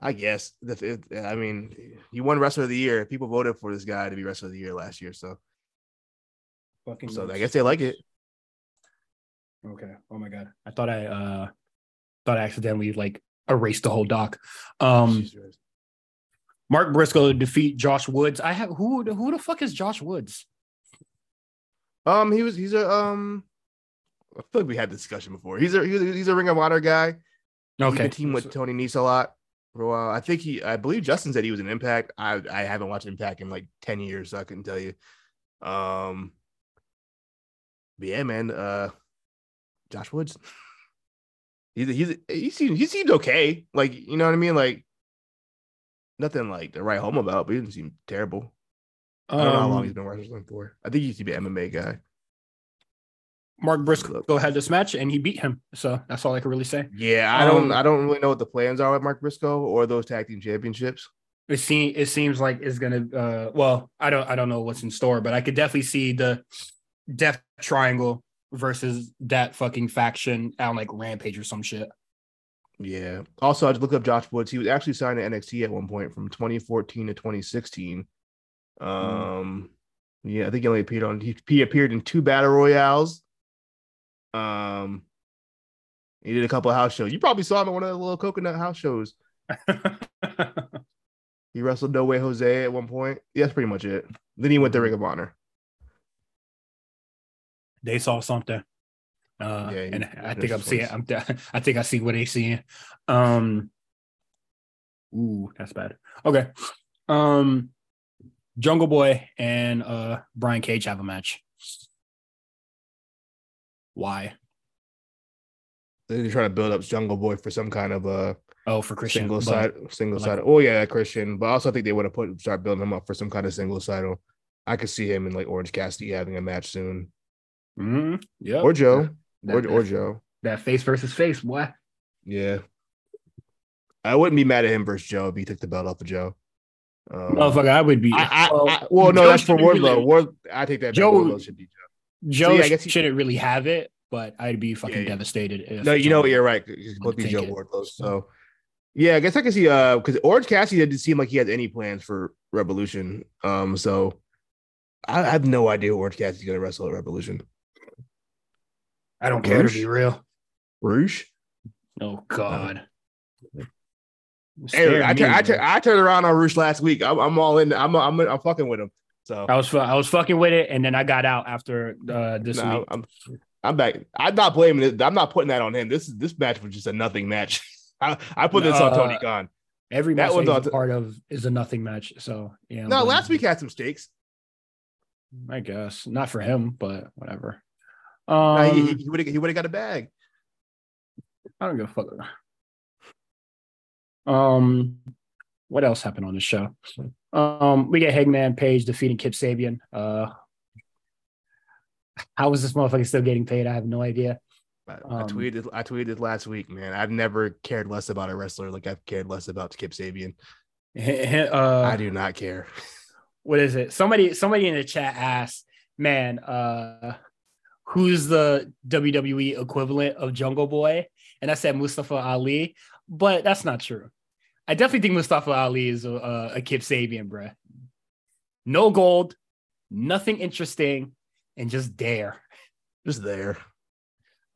I guess he won Wrestler of the Year. People voted for this guy to be Wrestler of the Year last year, so fucking. So I guess they like it. Okay. Oh my god. I thought I accidentally erased the whole doc. Jesus. Mark Briscoe defeat Josh Woods. I have who the fuck is Josh Woods? I feel we had this discussion before. He's a Ring of Honor guy. Okay, he's a team with Tony Nese a lot for a while. I believe Justin said he was in Impact. I haven't watched Impact in 10 years, so I couldn't tell you. But yeah, man. Josh Woods. He seems okay. You know what I mean? Nothing to write home about, but he didn't seem terrible. I don't know how long he's been wrestling for. I think he used to be an MMA guy. Mark Briscoe had this match and he beat him, so that's all I can really say. Yeah, I don't really know what the plans are with Mark Briscoe or those tag team championships. It seems like it's gonna. I don't know what's in store, but I could definitely see the Death Triangle versus that fucking faction on Rampage or some shit. Yeah. Also, I just looked up Josh Woods. He was actually signed to NXT at one point from 2014 to 2016. Yeah, I think he only appeared on. He appeared in 2 battle royales. He did a couple of house shows. You probably saw him at one of the little coconut house shows. He wrestled No Way Jose at one point. Yeah, that's pretty much it. Then he went to Ring of Honor. They saw something. I think I see what they seeing. Ooh, that's bad. Okay. Jungle Boy and Brian Cage have a match. Why? They're trying to build up Jungle Boy for some kind of for Christian single side. Oh yeah, Christian. But also I think they would have start building him up for some kind of single title. I could see him in Orange Cassidy having a match soon. Mm-hmm. Yeah. Or Joe. That face versus face, boy. Yeah. I wouldn't be mad at him versus Joe if he took the belt off of Joe. Motherfucker, I would be. Well, no, Joe that's for Wardlow. I take that Joe, Wardlow should be Joe. Joe, so yeah, I guess he shouldn't really have it, but I'd be fucking devastated. If no, you know what? You're right. It's supposed to be Joe Wardlow. So, yeah, I guess I can see because Orange Cassidy didn't seem like he had any plans for Revolution. So I have no idea who Orange Cassidy's going to wrestle at Revolution. I don't care, to be real. Rouge? Oh, God. Hey, I turned around on Roosh last week. I'm all in. I'm fucking with him. So I was fucking with it, and then I got out after this week. I'm back. I'm not blaming it. I'm not putting that on him. This match was just a nothing match. I put this on Tony Khan. Every match that was part of is a nothing match. So yeah. No, last week had some stakes. I guess not for him, but whatever. No, he would have got a bag. I don't give a fuck. What else happened on the show? We get Hangman Page defeating Kip Sabian. How is this motherfucker still getting paid? I have no idea. I tweeted last week, man. I've never cared less about a wrestler like I've cared less about Kip Sabian. I do not care. What is it? Somebody in the chat asked, man, who's the WWE equivalent of Jungle Boy? And I said Mustafa Ali, but that's not true. I definitely think Mustafa Ali is a Kip Sabian, bruh. No gold, nothing interesting, and just there. Just there.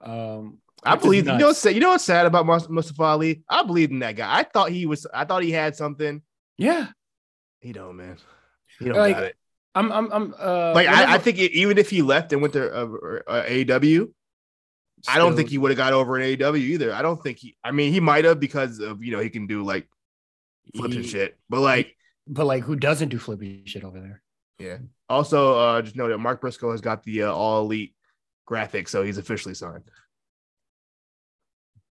I believe, you know what's sad about Mustafa Ali? I believed in that guy. I thought he had something. Yeah. He don't, man. He don't got it. I think even if he left and went to AEW, I don't think he would have got over in AEW either. I don't think he might have because of, he can do like flipping shit, but who doesn't do flipping shit over there? Yeah. Also, just know that Mark Briscoe has got the All Elite graphic, so he's officially signed.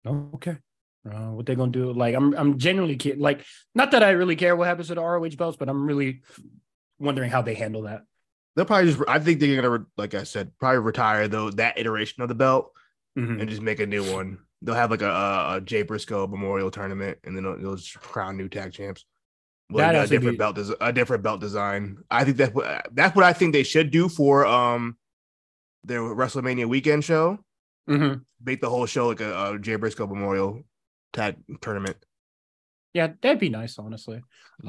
Okay. What they gonna do? Like, I'm genuinely kidding. Like, not that I really care what happens to the ROH belts, but I'm really wondering how they handle that. They'll probably I think they're gonna, like I said, probably retire though that iteration of the belt. Mm-hmm. And just make a new one. They'll have like a Jay Briscoe Memorial Tournament, and then they'll just crown new tag champs. That has a different belt design. I think that's what I think they should do for their WrestleMania weekend show. Mm-hmm. Make the whole show like a Jay Briscoe Memorial tag tournament. Yeah, that'd be nice, honestly.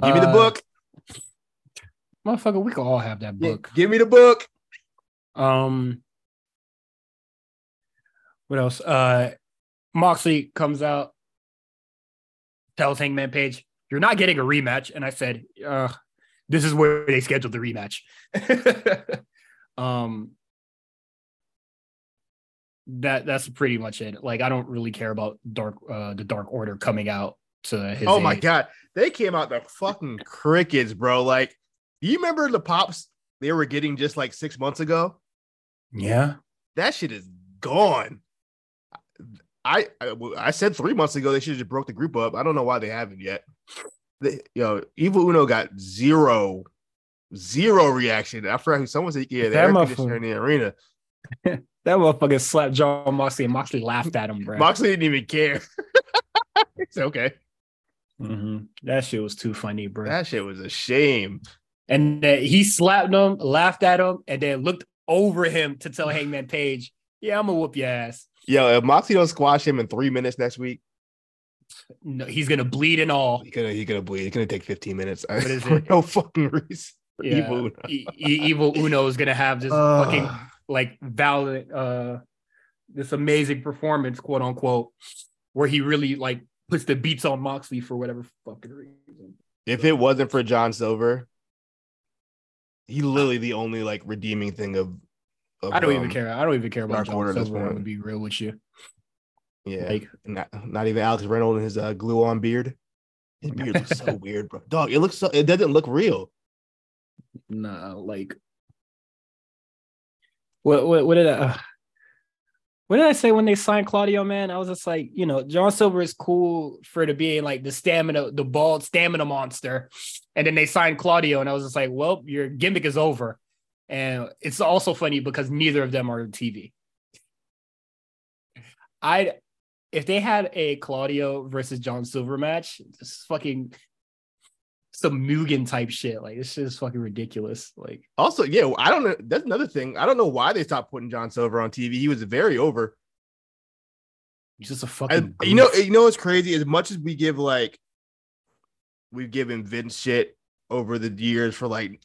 Give me the book, motherfucker. We could all have that book. Yeah, give me the book. What else? Moxley comes out, tells Hangman Page, "You're not getting a rematch." And I said, "This is where they scheduled the rematch." That's pretty much it. Like, I don't really care about the Dark Order coming out to his. Oh my god, they came out the fucking crickets, bro! Like, you remember the pops they were getting just like 6 months ago? Yeah, that shit is gone. I said 3 months ago they should have just broke the group up. I don't know why they haven't yet. Evil Uno got zero reaction. I forgot who someone said. Yeah, they're in the arena. That motherfucker slapped Jon Moxley, and Moxley laughed at him, bro. Moxley didn't even care. It's okay. Mm-hmm. That shit was too funny, bro. That shit was a shame. And he slapped him, laughed at him, and then looked over him to tell Hangman Page, "Yeah, I'm gonna whoop your ass." Yo, if Moxley don't squash him in 3 minutes next week, no, he's gonna bleed and all. He's gonna bleed. It's gonna take 15 minutes. What is it? No fucking reason. Yeah. Evil Uno is gonna have this fucking like valid, this amazing performance, quote unquote, where he really like puts the beats on Moxley for whatever fucking reason. If it wasn't for John Silver, he literally the only like redeeming thing of. I don't even care about John Silver, to be real with you. Yeah. Like, not even Alex Reynolds and his glue on beard. His beard looks so weird, bro. Dog, it doesn't look real. Nah, like what did I say when they signed Claudio, man? I was just like, John Silver is cool for to be like the bald stamina monster. And then they signed Claudio, and I was just like, well, your gimmick is over. And it's also funny because neither of them are on TV. I if they had a Claudio versus John Silver match, this fucking some Mugen type shit. Like, this shit is fucking ridiculous. Like, also, yeah, I don't know. That's another thing. I don't know why they stopped putting John Silver on TV. He was very over. He's just a fucking. You know what's crazy? As much as we give like, we've given Vince shit over the years for like,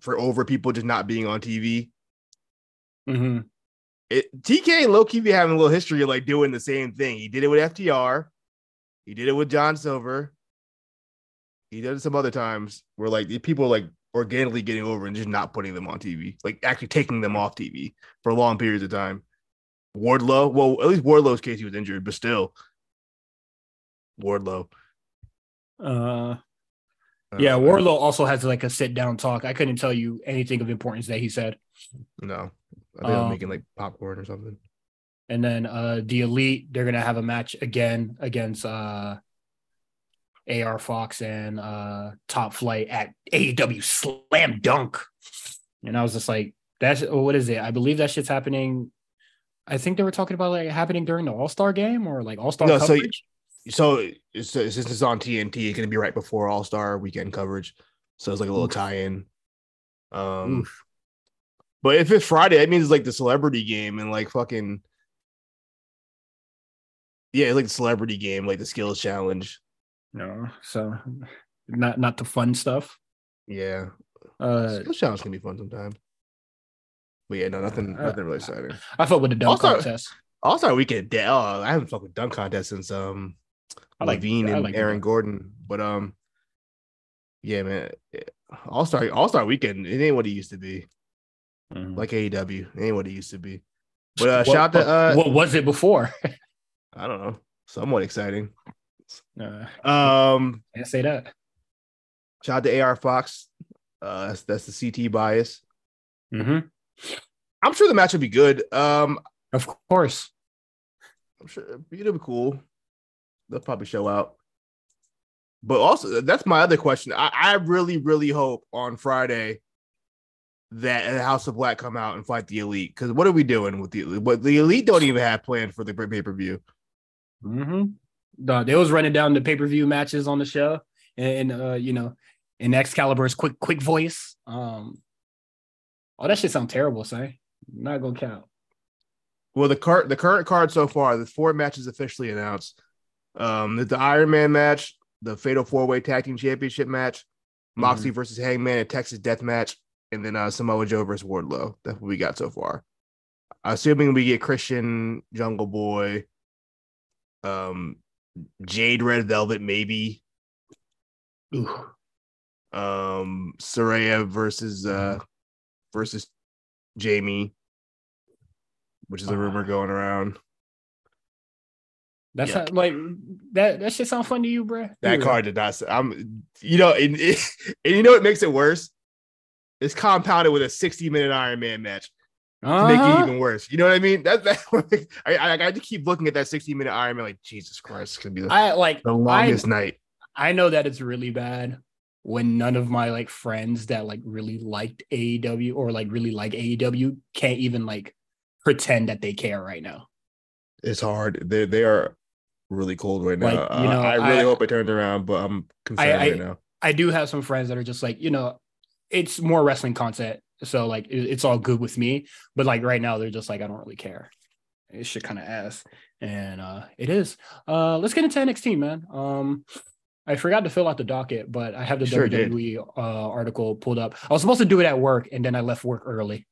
for over people just not being on TV. Mm-hmm. TK and low-key be having a little history of like doing the same thing. He did it with FTR. He did it with John Silver. He did it some other times where like the people are like organically getting over and just not putting them on TV, like actually taking them off TV for long periods of time. Wardlow, well, at least Wardlow's case, he was injured, but still. Wardlow. Yeah, Wardlow also has like a sit-down talk. I couldn't tell you anything of importance that he said. No. I think I'm making like popcorn or something. And then the Elite, they're going to have a match again against AR Fox and Top Flight at AEW Slam Dunk. And I was just like, that's what is it? I believe that shit's happening. I think they were talking about like happening during the All-Star game or like All-Star coverage. So since it's on TNT, it's going to be right before All-Star weekend coverage. So it's like a little tie-in. But if it's Friday, that means it's like the celebrity game and like fucking. Yeah, it's like the celebrity game, like the skills challenge. No, so not the fun stuff. Yeah. Skills challenge can be fun sometimes. But yeah, no, nothing really exciting. I fought with the dunk contest. All-Star weekend. I haven't fucked with dunk contest since Levine and Aaron Gordon. But yeah, man. All-Star weekend, it ain't what it used to be. Like AEW, ain't what it used to be. But shout out to what was it before? I don't know. Somewhat exciting. Can't say that. Shout out to AR Fox. That's the CT bias. Mm-hmm. I'm sure the match will be good. Of course. I'm sure it'll be cool. They'll probably show out. But also, that's my other question. I really, really hope on Friday that the House of Black come out and fight the Elite, because what are we doing with the Elite? What the Elite don't even have planned for the pay-per-view. Mm-hmm. They was running down the pay-per-view matches on the show, and you know, in Excalibur's quick voice. Oh, that shit sounds terrible, say. Not gonna count. Well, the current card so far, the four matches officially announced. The Iron Man match, the Fatal Four Way Tag Team Championship match, Moxley versus Hangman, and Texas Death Match. And then Samoa Joe versus Wardlow. That's what we got so far. Assuming we get Christian, Jungle Boy, Jade, Red Velvet, maybe. Ooh. Saraya versus Jamie, which is a rumor going around. That's not, like that shit sound fun to you, bro? That card did not. You know what makes it worse? It's compounded with a 60-minute Iron Man match to make it even worse. You know what I mean? I just keep looking at that 60-minute Iron Man like, Jesus Christ, it's going to be the longest night. I know that it's really bad when none of my like friends that like really liked AEW or like really like AEW can't even like pretend that they care right now. It's hard. They are really cold right now. Like, you know, I really hope it turns around, but I'm concerned right now. I do have some friends that are just like, you know, it's more wrestling content, so like it's all good with me. But like right now, they're just like, I don't really care. It's shit kind of ass, and it is. Let's get into NXT, man. I forgot to fill out the docket, but I have the WWE article pulled up. I was supposed to do it at work, and then I left work early,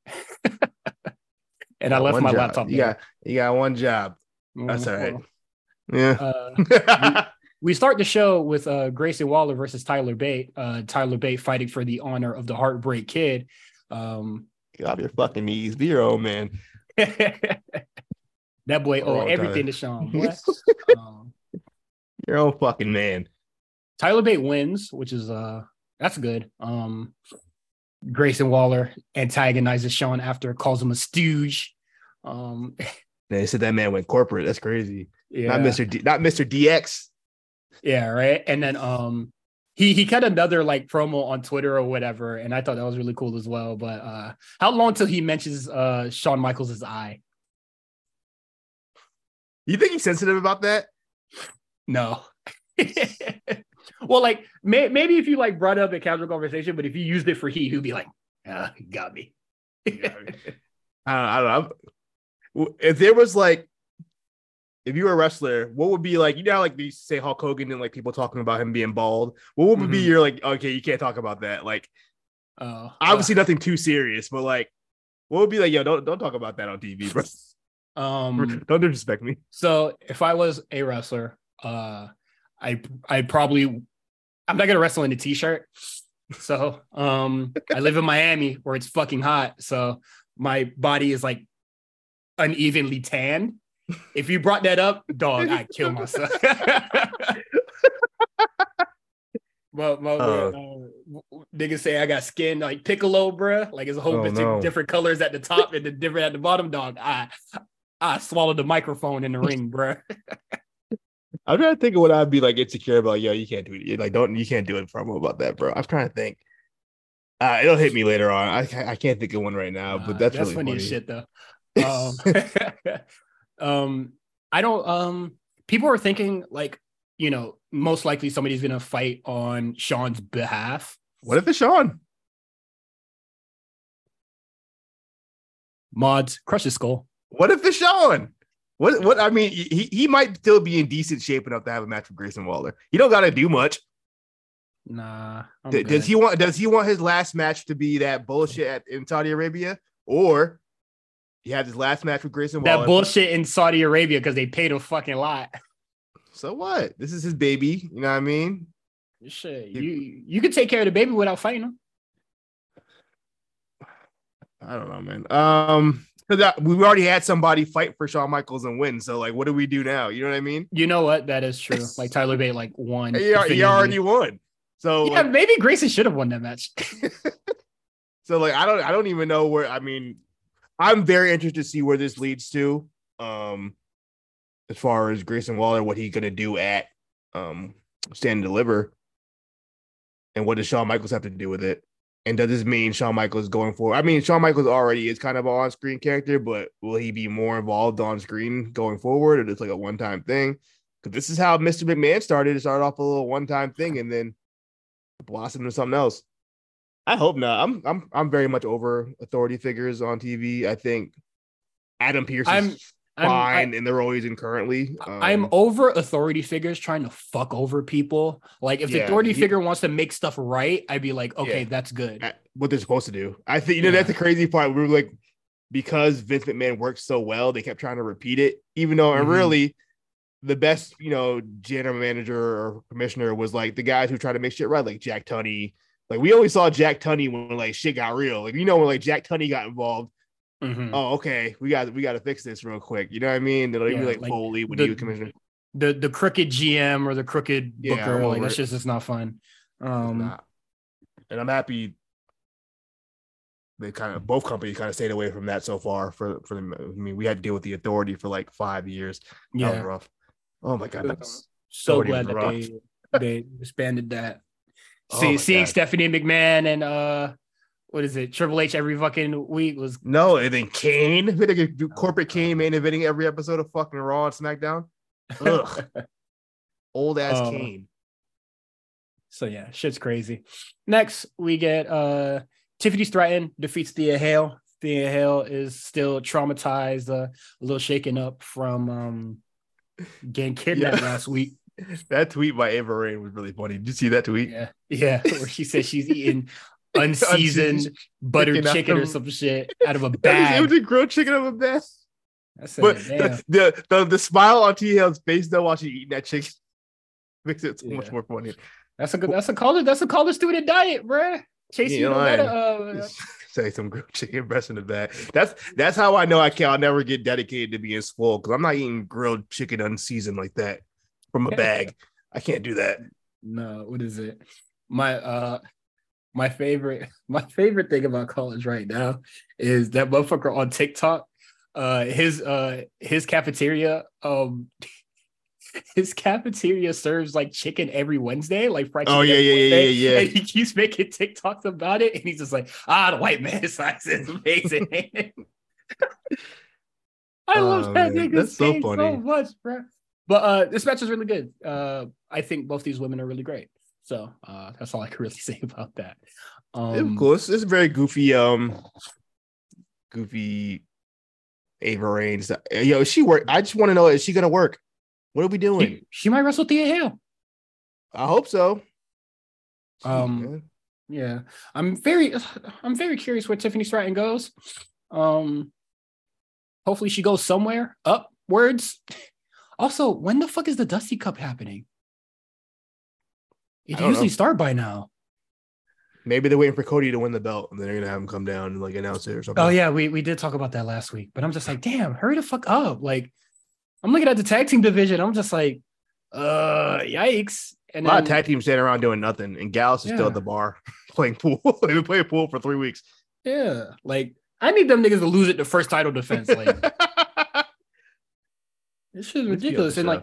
and I left my laptop. Yeah, you got one job. That's all right. Yeah. We start the show with Grayson Waller versus Tyler Bate. Tyler Bate fighting for the honor of the Heartbreak Kid. Get off your fucking knees. Be your own man. That boy owed everything to Sean. Boy. Your own fucking man. Tyler Bate wins, which is that's good. Grayson Waller antagonizes Sean after, calls him a stooge. They said that man went corporate. That's crazy. Yeah. Not Mr. DX. Yeah, right. And then he cut another like promo on Twitter or whatever, and I thought that was really cool as well. But how long till he mentions Shawn Michaels' eye? You think he's sensitive about that? No. Well, like maybe if you like brought up a casual conversation, but if you used it for he, he'd be like, ah, he got me. I don't know. If there was like, if you were a wrestler, what would be like, you know, like they say Hulk Hogan and like people talking about him being bald. What would be your like, okay, you can't talk about that. Like, obviously nothing too serious, but like, what would be like, yo, don't talk about that on TV, bro. Don't disrespect me. So if I was a wrestler, I'm not gonna wrestle in a t-shirt. So I live in Miami where it's fucking hot. So my body is like unevenly tanned. If you brought that up, dog, I'd kill myself. Niggas say I got skin like Piccolo, bruh. Like it's a whole bunch of different colors at the top and the different at the bottom, dog. I swallowed the microphone in the ring, bruh. I'm trying to think of what I'd be like insecure about. Yo, you can't do it. Like, you can't do it for me about that, bro. I'm trying to think. It'll hit me later on. I can't think of one right now, but that's really funny as shit, though. People are thinking like, you know, most likely somebody's gonna fight on Sean's behalf. What if it's Sean? Mods crush his skull. What if it's Sean? What I mean, he might still be in decent shape enough to have a match with Grayson Waller. He don't gotta do much. Nah. Does he want his last match to be that bullshit in Saudi Arabia? Or he had his last match with Grayson Waller. That bullshit in Saudi Arabia because they paid a fucking lot. So what? This is his baby. You know what I mean? Shit. You could take care of the baby without fighting him. I don't know, man. We've already had somebody fight for Shawn Michaels and win. So, like, what do we do now? You know what I mean? You know what? That is true. Like, Tyler Bate, like, won. He already won. So, yeah, like, maybe Grayson should have won that match. So, like, I don't even know where. I mean, I'm very interested to see where this leads to. As far as Grayson Waller, what he's gonna do at Stand and Deliver, and what does Shawn Michaels have to do with it? And does this mean Shawn Michaels going forward? I mean, Shawn Michaels already is kind of an on-screen character, but will he be more involved on screen going forward, or just like a one-time thing? Because this is how Mr. McMahon started. It started off a little one-time thing and then blossomed into something else. I hope not. I'm very much over authority figures on TV. I think Adam Pearce is fine in the role he's in currently. I'm over authority figures trying to fuck over people. Like, if the authority figure wants to make stuff right, I'd be like, okay, that's good. What they're supposed to do. I think, you know, that's the crazy part. We were like, because Vince McMahon worked so well, they kept trying to repeat it, even though and really the best, you know, general manager or commissioner was like the guys who try to make shit right, like Jack Tunney. Like, we always saw Jack Tunney when like shit got real. Like, you know, when like Jack Tunney got involved. Oh, okay. We got to fix this real quick. You know what I mean? They'll even like Foley when you commissioner the crooked GM or the crooked Booker. Yeah, like, that's just it's not fun. And I'm happy they kind of both companies kind of stayed away from that so far. For them, I mean, we had to deal with the authority for like 5 years. Yeah, that was rough. Oh my god, that's so glad that they expanded that. Seeing Stephanie McMahon and what is it? Triple H every fucking week was and then Kane. We had to do corporate Kane main eventing every episode of fucking Raw and SmackDown. Ugh, old ass Kane. So yeah, shit's crazy. Next, we get Tiffany Stratton defeats Thea Hale. Thea Hale is still traumatized, a little shaken up from getting kidnapped last week. That tweet by Ava Raine was really funny. Did you see that tweet? Yeah. Where she said she's eating unseasoned buttered chicken or some shit out of a bag. It was a grilled chicken out of a bag. But the smile on T Hale's face though while she's eating that chicken makes it so much more funny. That's a college student diet, bruh. Chasing say some grilled chicken breast in the bag. That's how I know I'll never get dedicated to being spoiled, because I'm not eating grilled chicken unseasoned like that from a bag. I can't do that. No, what is it? My favorite thing about college right now is that motherfucker on TikTok. His cafeteria, his cafeteria serves like chicken every Wednesday, like fried chicken. Oh yeah. And he keeps making TikToks about it, and he's just like, the white man's slice is amazing. I love that nigga. That's so funny. So much, bro. But this match is really good. I think both these women are really great. So that's all I can really say about that. Of course, it's very goofy. Goofy Ava Raines. Yo, is she work? I just want to know, is she gonna work? What are we doing? She might wrestle Thea Hale. I hope so. Yeah, I'm very curious where Tiffany Stratton goes. Hopefully she goes somewhere upwards. Also, when the fuck is the Dusty Cup happening? It usually starts by now. Maybe they're waiting for Cody to win the belt, and then they're gonna have him come down and like announce it or something. Oh yeah, we did talk about that last week. But I'm just like, damn, hurry the fuck up! Like, I'm looking at the tag team division. I'm just like, yikes! And a lot of tag teams standing around doing nothing, and Gallus is still at the bar playing pool. They've been playing pool for 3 weeks. Yeah, like I need them niggas to lose it the first title defense. Like, this shit's ridiculous, and like,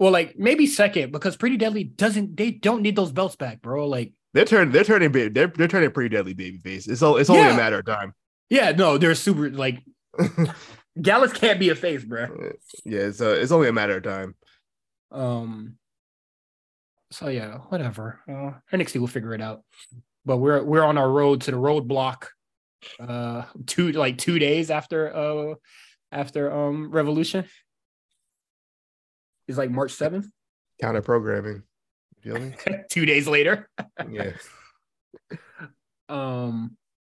well, like maybe second because Pretty Deadly don't need those belts back, bro. Like. They're turning Pretty Deadly babyface. It's only a matter of time. Yeah, no, they're super like Gallus can't be a face, bro. Yeah, it's only a matter of time. So yeah, whatever. NXT will figure it out. But we're on our road to the roadblock. 2 days after Revolution. It's like March 7th. Counter programming. 2 days later. Yeah.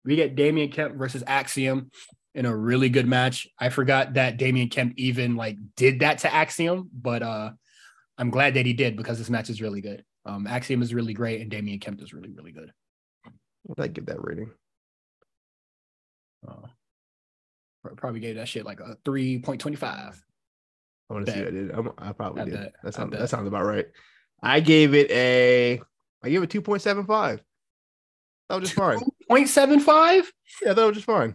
We get Damian Kemp versus Axiom in a really good match. I forgot that Damian Kemp even like did that to Axiom, but I'm glad that he did because this match is really good. Axiom is really great and Damian Kemp is really, really good. Would I give that rating? Probably gave that shit like a 3.25. I want to see what I did. I probably did. That sounds about right. I gave it 2.75. That was just fine. 2.75? Yeah, that was just fine.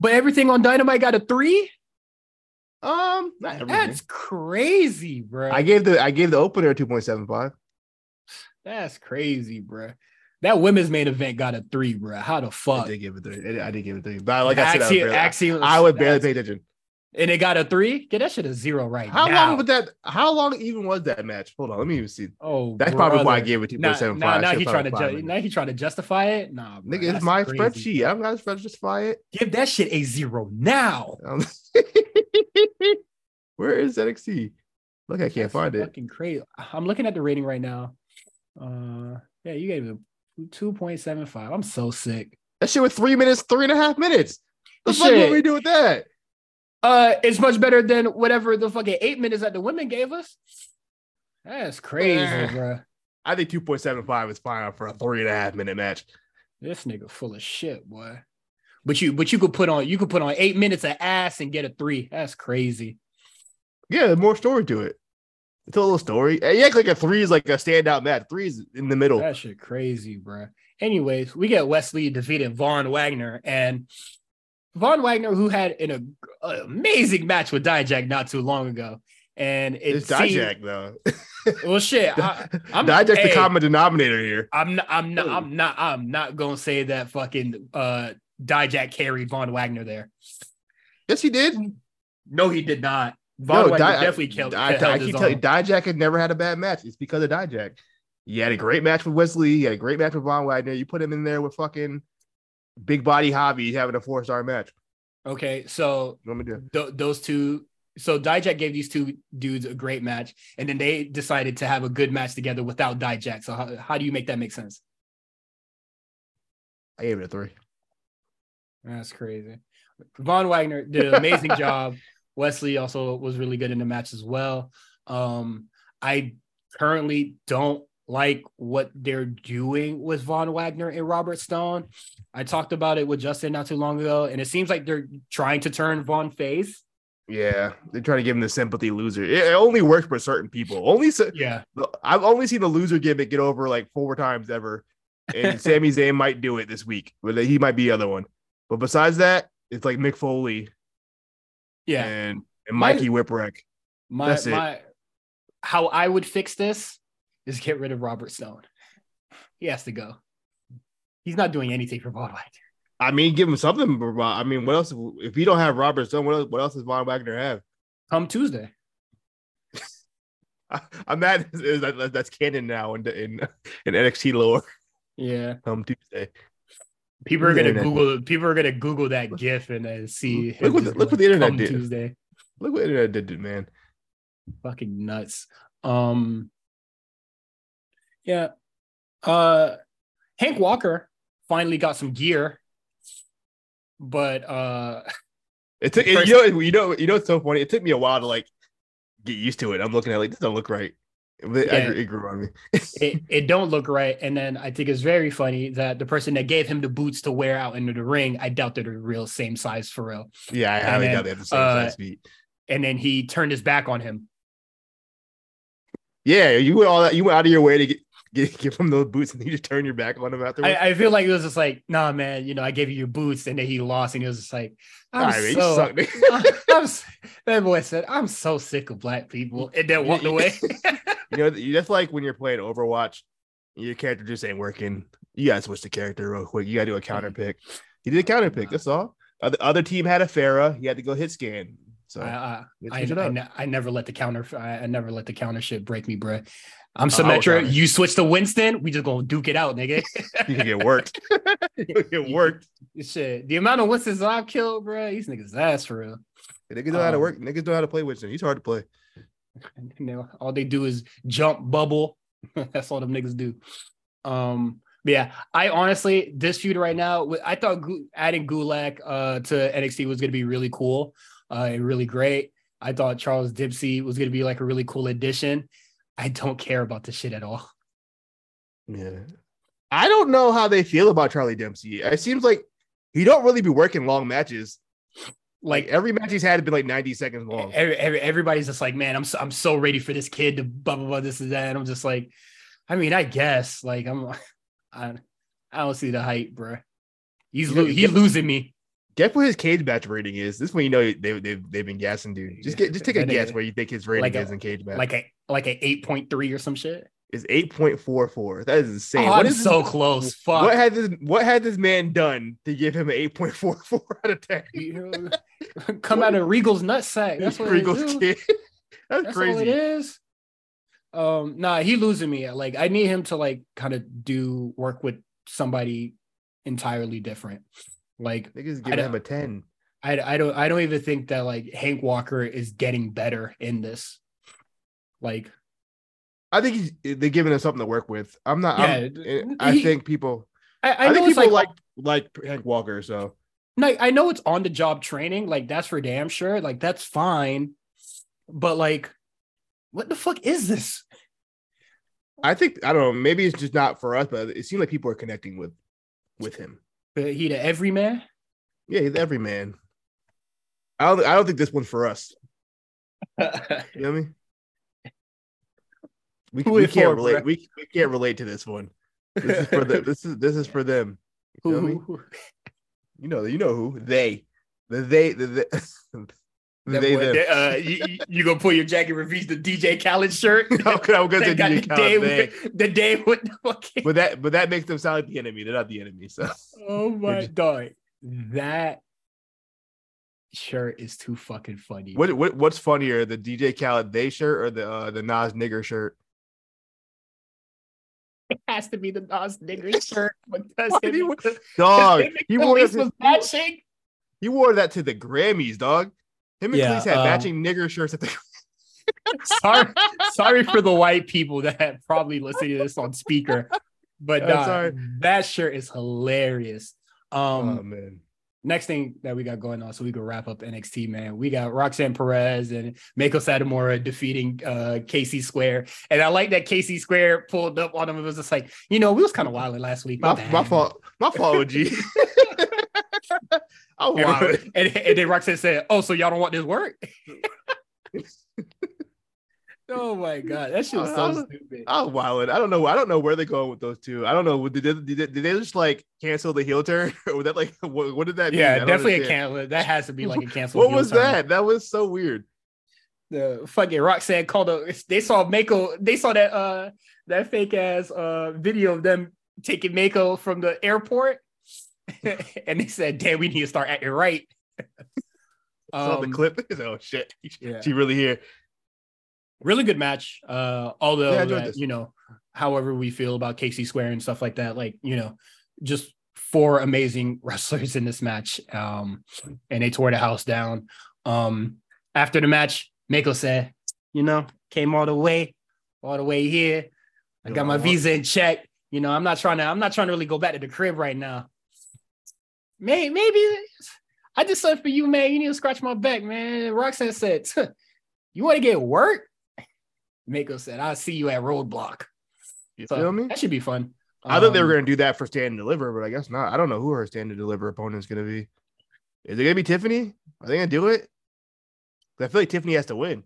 But everything on Dynamite got a 3? Not everything. That's crazy, bro. I gave the opener a 2.75. That's crazy, bro. That women's main event got a 3, bro. How the fuck? I did give it three. But like Axiom, I would barely pay attention. And it got a 3? Get that shit a 0 right now. How long even was that match? Hold on, let me even see. Oh, that's brother. Probably why I gave it 2.75. Now he trying to justify it. Nah, bro, nigga, it's my spreadsheet. I'm not trying to justify it. Give that shit a 0 now. Where is NXT? Look, I can't find it. Fucking crazy. I'm looking at the rating right now. Yeah, you gave it 2.75. I'm so sick. That shit was 3 and a half minutes. The fuck did we do with that? It's much better than whatever the fucking 8 minutes that the women gave us. That's crazy, bro. I think 2.75 is fine for a 3.5 minute match. This nigga full of shit, boy. But you could put on 8 minutes of ass and get a 3. That's crazy. Yeah, more story to it. It's a little story. Yeah, like a 3 is like a standout match. 3 is in the middle. That shit crazy, bro. Anyways, we get Wesley defeating Von Wagner and. Von Wagner, who had an amazing match with Dijak not too long ago. And it's Dijak, though. Well, shit. Dijak's the common denominator here. I'm not going to say that fucking Dijak carried Von Wagner there. Yes, he did. No, he did not. Von Wagner definitely killed him. I keep telling you, Dijak had never had a bad match. It's because of Dijak. You had a great match with Wesley. You had a great match with Von Wagner. You put him in there with fucking... Big Body Hobby having a 4-star match. Okay, so those two. So Dijak gave these two dudes a great match, and then they decided to have a good match together without Dijak. So how do you make that make sense? I gave it a 3. That's crazy. Von Wagner did an amazing job. Wesley also was really good in the match as well. I currently don't like what they're doing with Von Wagner and Robert Stone. I talked about it with Justin not too long ago, and it seems like they're trying to turn Von face. Yeah, they're trying to give him the sympathy loser. It only works for certain people. I've only seen the loser gimmick get over like 4 times ever, and Sami Zayn might do it this week, but he might be the other one. But besides that, it's like Mick Foley, and Mikey Whipwreck. How I would fix this. Is get rid of Robert Stone. He has to go. He's not doing anything for Von Wagner. I mean, give him something. I mean, what else? If you don't have Roberts done, what else does Von Wagner have? Come Tuesday. I'm mad. That's canon now in NXT lore. Yeah. Come Tuesday. People are going to Google. People are going to Google that GIF and see. Look what the internet did. Tuesday. Look what the internet did, man. Fucking nuts. Yeah. Hank Walker finally got some gear, but it took you know it's so funny. It took me a while to like get used to it. I'm looking at it like this don't look right. It grew on me. it don't look right. And then I think it's very funny that the person that gave him the boots to wear out into the ring, I doubt they're the real same size for real. Yeah, I highly doubt they have the same size feet. And then he turned his back on him. Yeah, you went out of your way to give him those boots and then you just turn your back on him afterwards. I feel like it was just like, nah, man, you know, I gave you your boots, and then he lost, and he was just like, that boy said, I'm so sick of black people, and then walked away. You know, that's like when you're playing Overwatch, your character just ain't working. You gotta switch the character real quick. You gotta do a counter pick. He did a counter pick. That's all. The other team had a Pharah. He had to go hit scan. So I never let the counter shit break me, bruh. I'm Symmetra. You switch to Winston. We just gonna duke it out, nigga. You can get worked. You get worked. Shit. The amount of Winstons I've killed, bro. These niggas ass for real. Yeah, niggas know how to work. Niggas know how to play Winston. He's hard to play. You know, all they do is jump, bubble. That's all them niggas do. But yeah, I honestly, this feud right now, I thought adding Gulak to NXT was gonna be really cool and really great. I thought Charles Dempsey was gonna be like a really cool addition. I don't care about this shit at all. Yeah. I don't know how they feel about Charlie Dempsey. It seems like he don't really be working long matches. Like every match he's had has been like 90 seconds long. Everybody's just like, man, I'm so ready for this kid to blah, blah, blah, this and that. And I'm just like, I mean, I guess like I don't see the hype, bro. He's losing me. Guess what his cage match rating is. This one, you know, they've been gassing, dude. Just take a guess where you think his rating is in cage match. Like a 8.3 or some shit. It's 8.44. That is insane. Oh, I'm so close. Fuck. What had this man done to give him an 8.44 out of 10? You know, come out of Regal's nutsack. That's what Regal's kid. That's crazy. All it is. Nah, he losing me. Like I need him to like kind of do work with somebody entirely different. Like niggas giving him a 10. I don't even think that like Hank Walker is getting better in this. Like, I think they're giving him something to work with. I'm not. Yeah, I think people like Hank Walker. So, like, I know it's on the job training. Like, that's for damn sure. Like, that's fine. But like, what the fuck is this? I don't know. Maybe it's just not for us. But it seems like people are connecting with him. But he the everyman. Yeah, he's everyman. I don't think this one's for us. You know what I mean? We can't relate. We can't relate to this one. This is for the, this is for them. You know, who? You know who they. Them. You gonna pull your jacket? Reveals the DJ Khaled shirt. Okay, I'm gonna say DJ Khaled. The day with the fucking. But that makes them sound like the enemy. They're not the enemy. So. Oh my god, that shirt is too fucking funny. What's funnier, the DJ Khaled they shirt or the Nas nigger shirt? It has to be the Nas nigger shirt. Dog, he wore that to the Grammys, dog. Him and Cleese had matching nigger shirts at the Sorry for the white people that probably listened to this on speaker. But that shirt is hilarious. Oh, man. Next thing that we got going on, so we can wrap up NXT, man. We got Roxanne Perez and Mako Satomura defeating Casey Square. And I like that Casey Square pulled up on him. It was just like, you know, we was kind of wilding last week. My fault, OG. I was wilding. And then Roxanne said, oh, so y'all don't want this work? Oh, my God. That shit was so stupid. I was wilding. I don't know where they're going with those two. I don't know. Did they just, like, cancel the heel turn? Or was that, like, what did that mean? Yeah, definitely a cancel. That has to be, like, a cancel heel turn. What was that? That was so weird. The fucking Roxanne called up. They saw Mako. They saw that fake-ass video of them taking Mako from the airport. And they said, damn, we need to start acting right. Saw the clip. Oh shit, yeah. She really here. Really good match. Although, yeah, that, you know, however we feel about Casey Square and stuff like that, like, you know, just four amazing wrestlers in this match. And they tore the house down. After the match, Mako said, you know, came all the way here. I got my visa in check. You know, I'm not trying to really go back to the crib right now. Maybe I did something for you, man. You need to scratch my back, man. Roxanne said, you want to get work? Mako said, I'll see you at Roadblock. You feel me? That should be fun. I thought they were going to do that for Stand and Deliver, but I guess not. I don't know who her Stand and Deliver opponent is going to be. Is it going to be Tiffany? Are they going to do it? I feel like Tiffany has to win,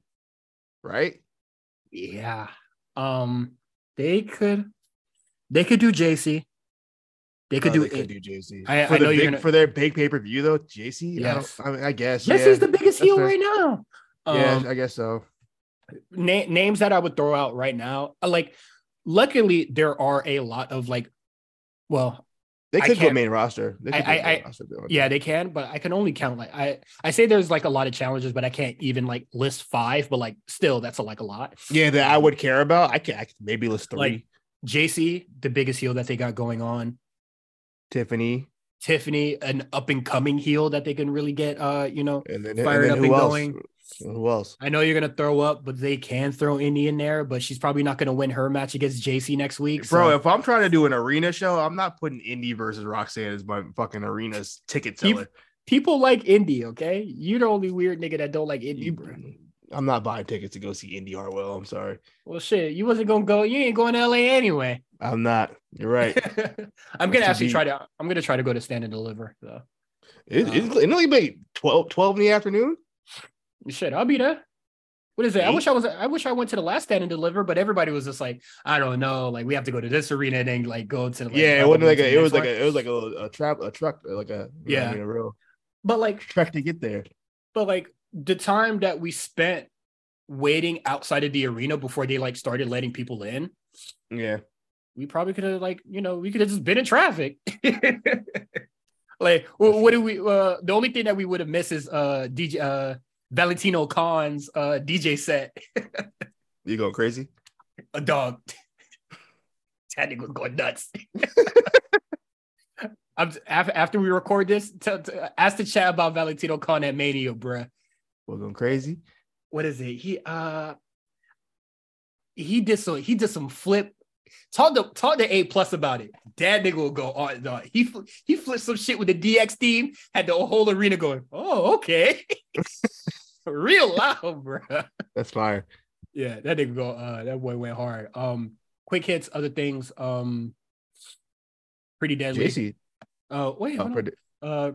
right? Yeah. They could do JC. They could do JC. For their big pay-per-view, though, JC? Yes. I guess. JC's the biggest heel right now. Yeah, I guess so. Names that I would throw out right now, like, luckily there are a lot of like, well, they could go main roster. Yeah, they can, but I can only count like I say there's like a lot of challenges, but I can't even like list five. But like, still, that's like a lot. Yeah, that I would care about. I could maybe list three. Like JC, the biggest heel that they got going on. Tiffany, an up and coming heel that they can really get, you know, fired up and going. Who else? I know you're going to throw up, but they can throw Indy in there, but she's probably not going to win her match against JC next week. So. Bro, if I'm trying to do an arena show, I'm not putting Indy versus Roxanne as my fucking arena's ticket seller. People like Indy, okay? You're the only weird nigga that don't like Indy, bro. I'm not buying tickets to go see Indy Hartwell. I'm sorry. Well, shit, you wasn't going to go. You ain't going to LA anyway. I'm not. You're right. I'm going to actually try to go to Stand and Deliver, though. It's only like 12 in the afternoon. Shit, I'll be there. What is it? I wish I went to the last Stand and Deliver, but everybody was just like, I don't know, like we have to go to this arena and then like go to the it was like a truck to get there. But like the time that we spent waiting outside of the arena before they like started letting people in. Yeah. We probably could have like, you know, we could have just been in traffic. Like what do we the only thing that we would have missed is DJ Valentino Khan's DJ set. You going crazy? A dog. That nigga was going nuts. After we record this, ask the chat about Valentino Khan at Mania, bruh. We're going crazy. What is it? He did some flip. Talk to A+ about it. That nigga will go on. No, he flipped some shit with the DX team. Had the whole arena going. Oh, okay. Real loud, bro. That's fire. Yeah, that nigga go. That boy went hard. Quick hits, other things. Pretty Deadly. JC.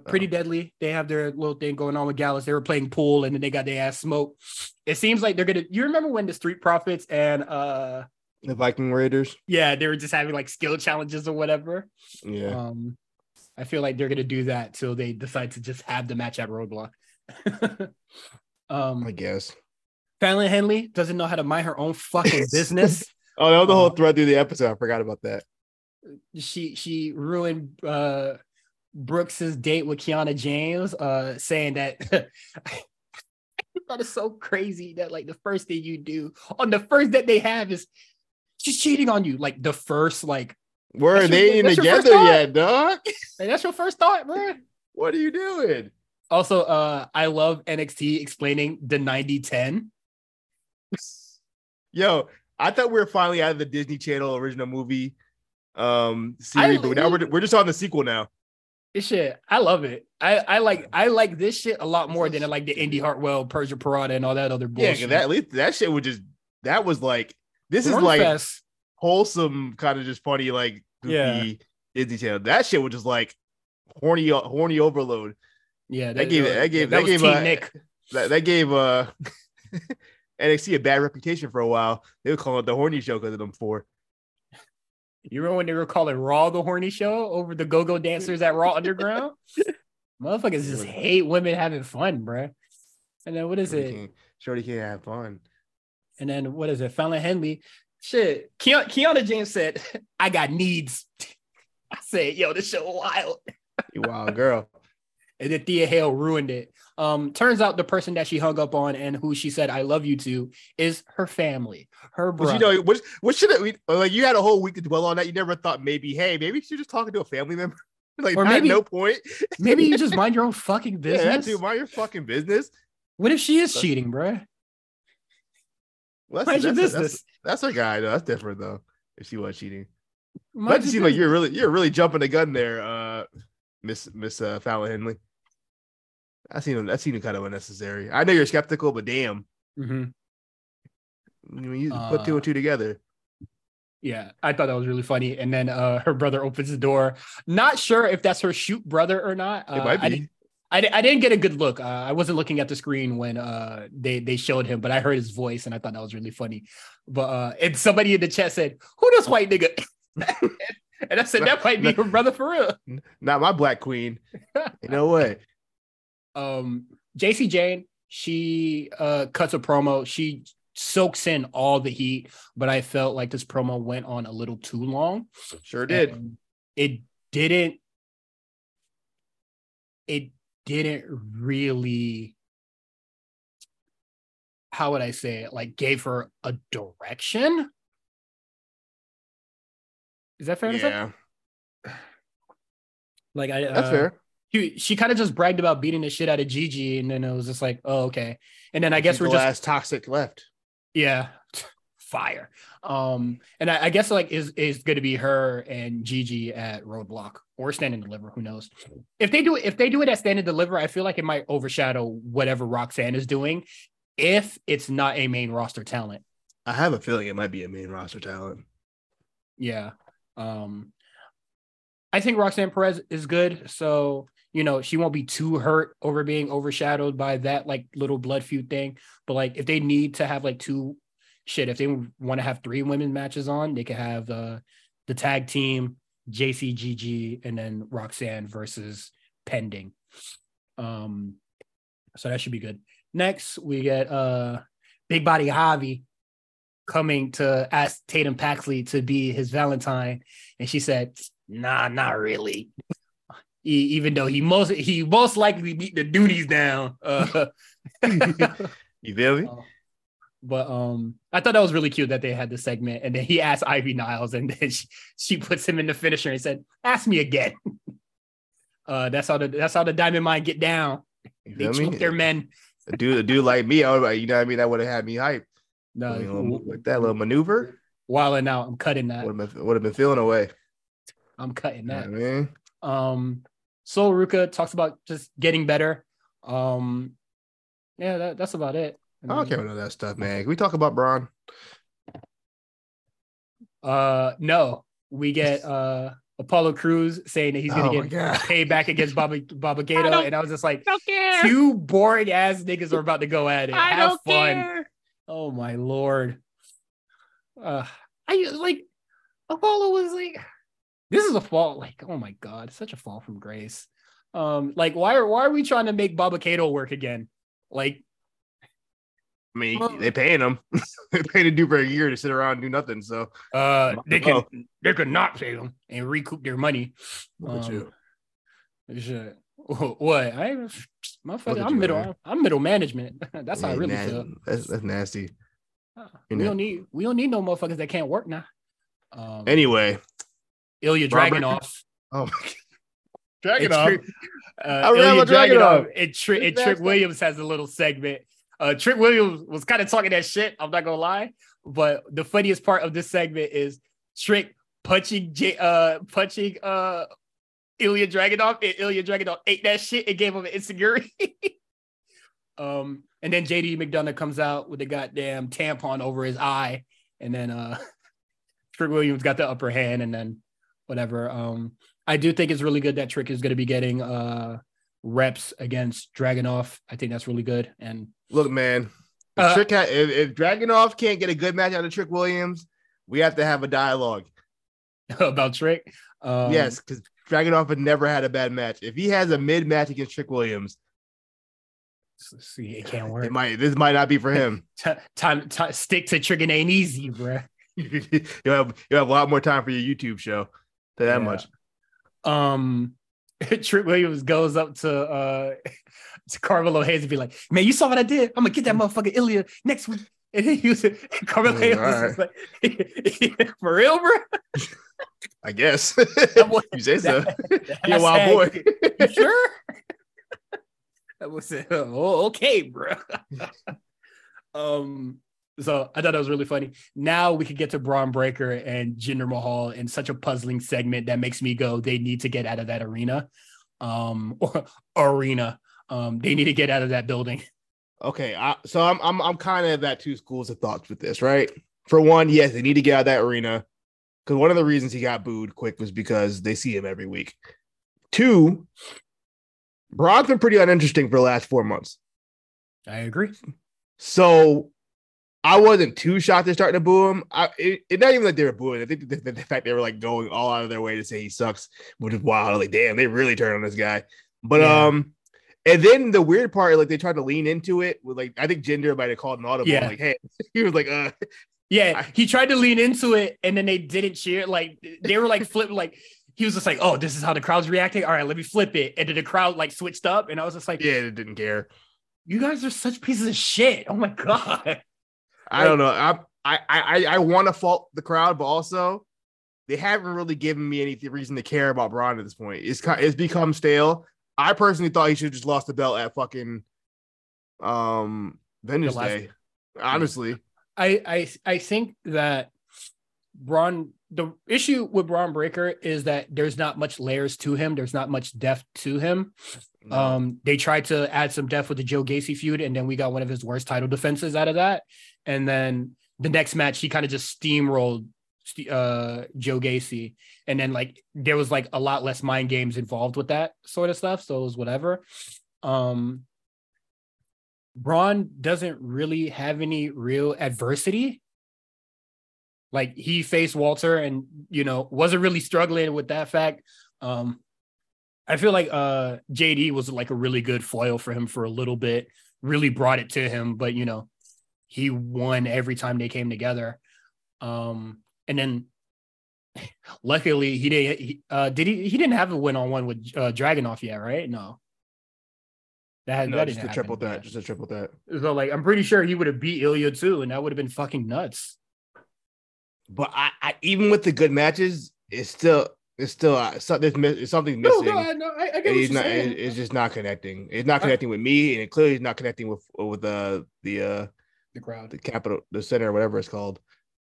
Pretty Deadly. They have their little thing going on with Gallus. They were playing pool, and then they got their ass smoked. It seems like they're gonna. You remember when the Street Profits and the Viking Raiders? Yeah, they were just having like skill challenges or whatever. Yeah. I feel like they're gonna do that till they decide to just have the match at Roadblock. I guess Fallon Henley doesn't know how to mind her own fucking business. Oh, that was the whole thread through the episode. I forgot about that. She ruined Brooks's date with Kiana James, saying that. I thought it's so crazy that like the first thing you do on the first that they have is she's cheating on you. Like the first like were they even together yet, dog? Like, that's your first thought, bro. What are you doing? Also, I love NXT explaining the 90-10. Yo, I thought we were finally out of the Disney Channel original movie series, but now we're just on the sequel now. This shit, I love it. I like this shit a lot more than I like the Indy Hartwell, Persia Parada, and all that other bullshit. Yeah, that shit would just that was like this Born is like fest. Wholesome, kind of just funny, like goofy Disney Channel. That shit was just like horny overload. Yeah, that gave NXT a bad reputation for a while. They were calling it the horny show because of them four. You remember when they were calling Raw the horny show over the go-go dancers at Raw Underground? Motherfuckers just hate women having fun, bro. And then what is Shorty it? Shorty can't have fun. And then what is it? Fallon Henley. Shit. Kiana James said, I got needs. I said, yo, this show wild. You wild girl. And then Thea Hale ruined it. Turns out the person that she hung up on and who she said "I love you" to is her family, her brother. But you know, what should it, like? You had a whole week to dwell on that. You never thought maybe, hey, maybe she's just talking to a family member. Like, or maybe, no point. Maybe you just mind your own fucking business. Yeah, dude, mind your fucking business. What if she is cheating, bro? Well, that's a guy though. That's different though. If she was cheating, that just seems like you're really jumping the gun there, Miss Fallon Henley. That seemed kind of unnecessary. I know you're skeptical, but damn. Mm-hmm. I mean, you put two and two together. Yeah, I thought that was really funny. And then her brother opens the door. Not sure if that's her shoot brother or not. It might be. I didn't get a good look. I wasn't looking at the screen when they showed him, but I heard his voice, and I thought that was really funny. But and somebody in the chat said, "Who this white nigga?" And I said, "That might be her brother for real." Not my black queen. You know what? JC Jane, she cuts a promo. She soaks in all the heat, but I felt like this promo went on a little too long. Sure did. And it didn't really, how would I say it? Like, gave her a direction. Is that fair to say? Yeah. Like, that's fair. She kind of just bragged about beating the shit out of Gigi, and then it was just like, oh, okay. And then I guess we're just toxic left. Yeah. Fire. And I guess like is going to be her and Gigi at Roadblock or Stand and Deliver. Who knows? If they do it at Stand and Deliver, I feel like it might overshadow whatever Roxanne is doing if it's not a main roster talent. I have a feeling it might be a main roster talent. Yeah. I think Roxanne Perez is good, so you know she won't be too hurt over being overshadowed by that like little blood feud thing. But like if they need to have like if they want to have three women matches on, they could have the tag team, JCGG, and then Roxanne versus Pending. So that should be good. Next, we get Big Body Javi coming to ask Tatum Paxley to be his Valentine, and she said, "Nah, not really." Even though he most likely beat the duties down. You feel me? But I thought that was really cute that they had the segment, and then he asked Ivy Niles, and then she puts him in the finisher and said, "Ask me again." That's how the Diamond Mine get down. You they choke their men. A dude like me, I would, you know what I mean? That would have had me hyped. No, I mean, with that little maneuver. Wilding out. I'm cutting that. Would have been feeling away. I'm cutting that. Yeah, man. Sol Ruka talks about just getting better. Yeah, that's about it. I don't care about that stuff, man. Can we talk about Braun? No. We get Apollo Crews saying that he's going to get paid back against Baba Gato. And I was just like, two boring ass niggas are about to go at it. Have fun. Care. Oh my Lord. Apollo was like, this is a fall. Like, oh my God, such a fall from grace. Like, why are we trying to make Baba Gato work again? Like, I mean, they paying him. They paying a dude for a year to sit around and do nothing. So they could not pay them and recoup their money. Look at you. What? I'm middle management. That's how I really feel. That's nasty. We don't need no motherfuckers that can't work now. Anyway, Ilja Dragunov. Oh my God. Dragunov. Ilja Dragunov. And Trick Williams has a little segment. Trick Williams was kind of talking that shit, I'm not gonna lie, but the funniest part of this segment is Trick punching Ilja Dragunov, and Ilja Dragunov ate that shit and gave him an insiguri. And then JD McDonough comes out with a goddamn tampon over his eye, and then Trick Williams got the upper hand, and then whatever. I do think it's really good that Trick is going to be getting reps against Dragunov. I think that's really good. And look, man, if Dragunov can't get a good match out of Trick Williams, we have to have a dialogue about Trick. Yes, because Dragunov had never had a bad match. If he has a mid match against Trick Williams, see, it can't work. This might not be for him. Time stick to Trick and ain't easy, bro. You have a lot more time for your YouTube show than that much. Trick Williams goes up to Carmelo Hayes and be like, man, you saw what I did? I'm going to get that motherfucker Ilja next week. And he was, and Carmelo Hayes was like, for real, bro? I guess. That was, you say so. You're a wild boy. You sure? That was it. Oh, okay, bro. So I thought that was really funny. Now we could get to Braun Breaker and Jinder Mahal in such a puzzling segment that makes me go, they need to get out of that arena. They need to get out of that building. Okay. So I'm kind of at two schools of thoughts with this, right? For one, yes, they need to get out of that arena. Because one of the reasons he got booed quick was because they see him every week. Two, Braun's been pretty uninteresting for the last 4 months. I agree. So I wasn't too shocked they're starting to boo him. It's not even like they were booing. I think the fact they were like going all out of their way to say he sucks, which is wild. Like, damn, they really turned on this guy. But yeah. And then the weird part, like they tried to lean into it with like, I think Jinder might have called an audible. Yeah. Like, hey, he was like, yeah, he tried to lean into it, and then they didn't cheer. Like they were like flipping. Like he was just like, oh, this is how the crowd's reacting. All right, let me flip it. And then the crowd like switched up, and I was just like, yeah, they didn't care. You guys are such pieces of shit. Oh my god. I don't know. I want to fault the crowd, but also they haven't really given me any reason to care about Braun at this point. It's become stale. I personally thought he should have just lost the belt at fucking Vengeance Day. Honestly, I think that the issue with Braun Breaker is that there's not much layers to him. There's not much depth to him. No. They tried to add some depth with the Joe Gacy feud, and then we got one of his worst title defenses out of that. And then the next match, he kind of just steamrolled Joe Gacy. And then like there was like a lot less mind games involved with that sort of stuff. So it was whatever. Braun doesn't really have any real adversity. Like he faced Walter and, you know, wasn't really struggling with that fact. I feel like JD was like a really good foil for him for a little bit, really brought it to him. But, you know, he won every time they came together. And then luckily he didn't, he didn't have a win-on-one with Dragunov yet, right? No. Just a triple threat. So like, I'm pretty sure he would have beat Ilja too. And that would have been fucking nuts. But I even with the good matches, it's something missing. I get what you're saying. It's just not connecting. It's not connecting with me, and it clearly is not connecting with the crowd, the capital, the center, whatever it's called.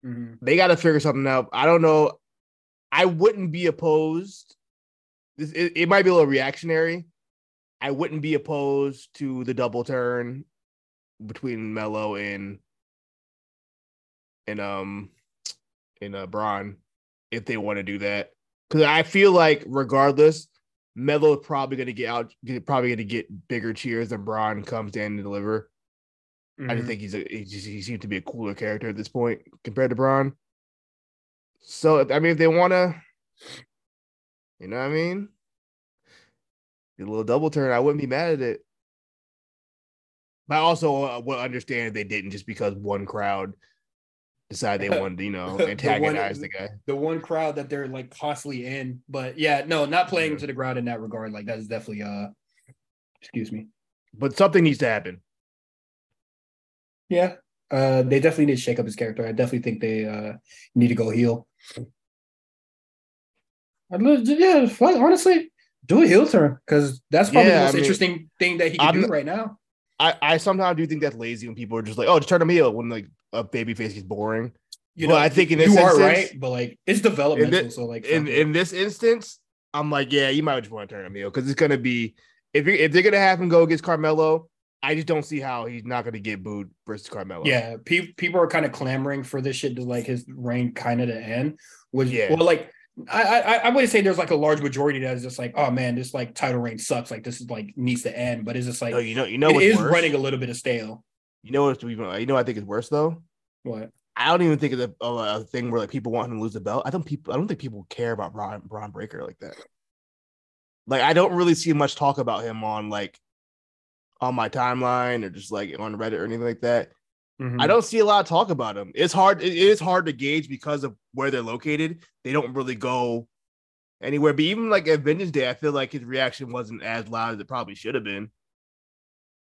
Mm-hmm. They got to figure something out. I don't know. I wouldn't be opposed. It might be a little reactionary. I wouldn't be opposed to the double turn between Melo and Braun if they want to do that, because I feel like regardless, Melo is probably going to get bigger cheers than Braun comes in and deliver. Mm-hmm. I just think he seems to be a cooler character at this point compared to Braun. So I mean, if they want to, you know what I mean, a little double turn, I wouldn't be mad at it. But I also would understand if they didn't, just because one crowd decide they want to, you know, antagonize the guy. The one crowd that they're like constantly in. But yeah, no, not playing to the ground in that regard. Like that is definitely excuse me. But something needs to happen. Yeah. They definitely need to shake up his character. I definitely think they need to go heel. Honestly, do a heel turn, because that's probably the most interesting thing that he can do right now. I somehow do think that's lazy when people are just like, oh, just turn him heel when like a baby face is boring. You know, I think in this instance, right, but like it's developmental. So like in this instance, I'm like, yeah, you might just want to turn him heel, because it's gonna be if they're gonna have him go against Carmelo, I just don't see how he's not gonna get booed versus Carmelo. Yeah, people are kind of clamoring for this shit to like his reign kind of to end. Well, like I wouldn't say there's like a large majority that is just like, oh man, this like title reign sucks. Like this is like needs to end, but it's just like no, you know it is worse? Running a little bit of stale. You know what? I think it's worse though. What? I don't even think it's a thing where like people want him to lose the belt. I don't think people care about Braun Breaker like that. Like I don't really see much talk about him on like on my timeline or just like on Reddit or anything like that. Mm-hmm. I don't see a lot of talk about him. It is hard to gauge because of where they're located. They don't really go anywhere. But even like at Vengeance Day, I feel like his reaction wasn't as loud as it probably should have been.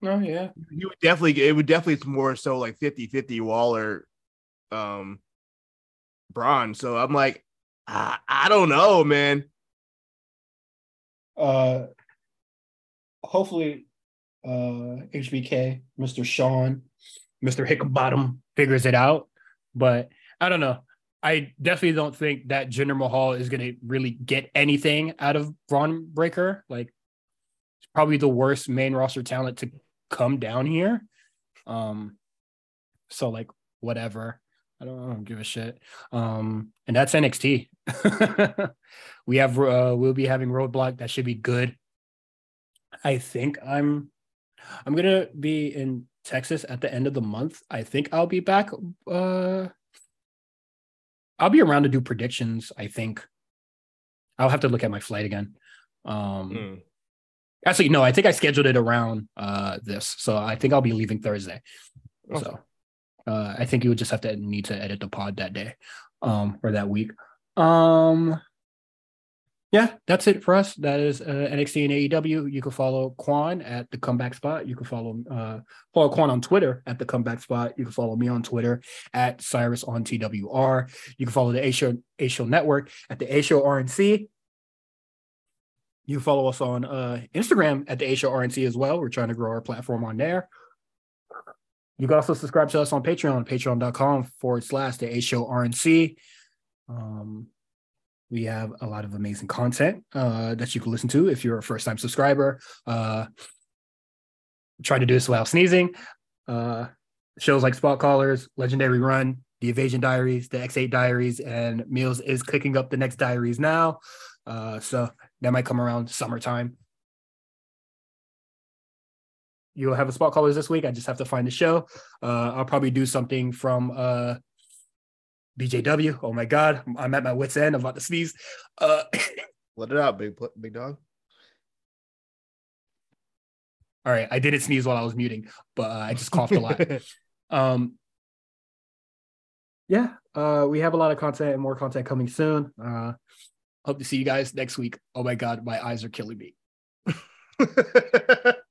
Oh yeah, you would definitely. It would definitely. It's more so like 50-50 Waller, Braun. So I'm like, I don't know, man. Hopefully, HBK, Mr. Sean, Mr. Hickbottom figures it out. But I don't know. I definitely don't think that Jinder Mahal is going to really get anything out of Braun Breaker. Like, it's probably the worst main roster talent to come down here. So like, whatever. I don't give a shit. And that's NXT. We'll be having Roadblock. That should be good. I think I'm gonna be in Texas at the end of the month. I think I'll be back. I'll be around to do predictions. I think I'll have to look at my flight again. Actually, no, I think I scheduled it around this, so I think I'll be leaving Thursday. Okay. So. I think you would just have to need to edit the pod that day or that week. Yeah, that's it for us. That is NXT and AEW. You can follow Quan at The Comeback Spot. You can follow Quan on Twitter at The Comeback Spot. You can follow me on Twitter at Cyrus on TWR. You can follow the A Show Network at the A Show RNC. You can follow us on Instagram at the A Show RNC as well. We're trying to grow our platform on there. You can also subscribe to us on Patreon, patreon.com/TheAShowRNC. We have a lot of amazing content that you can listen to if you're a first-time subscriber. Try to do this without sneezing. Shows like Spot Callers, Legendary Run, The Evasion Diaries, The X8 Diaries, and Meals is clicking up the next diaries now. So that might come around summertime. You'll have a Spot Callers this week. I just have to find a show. I'll probably do something from BJW. Oh my God, I'm at my wit's end. I'm about to sneeze. Let it out, big dog. All right, I didn't sneeze while I was muting, but I just coughed a lot. We have a lot of content and more content coming soon. Hope to see you guys next week. Oh my God, my eyes are killing me.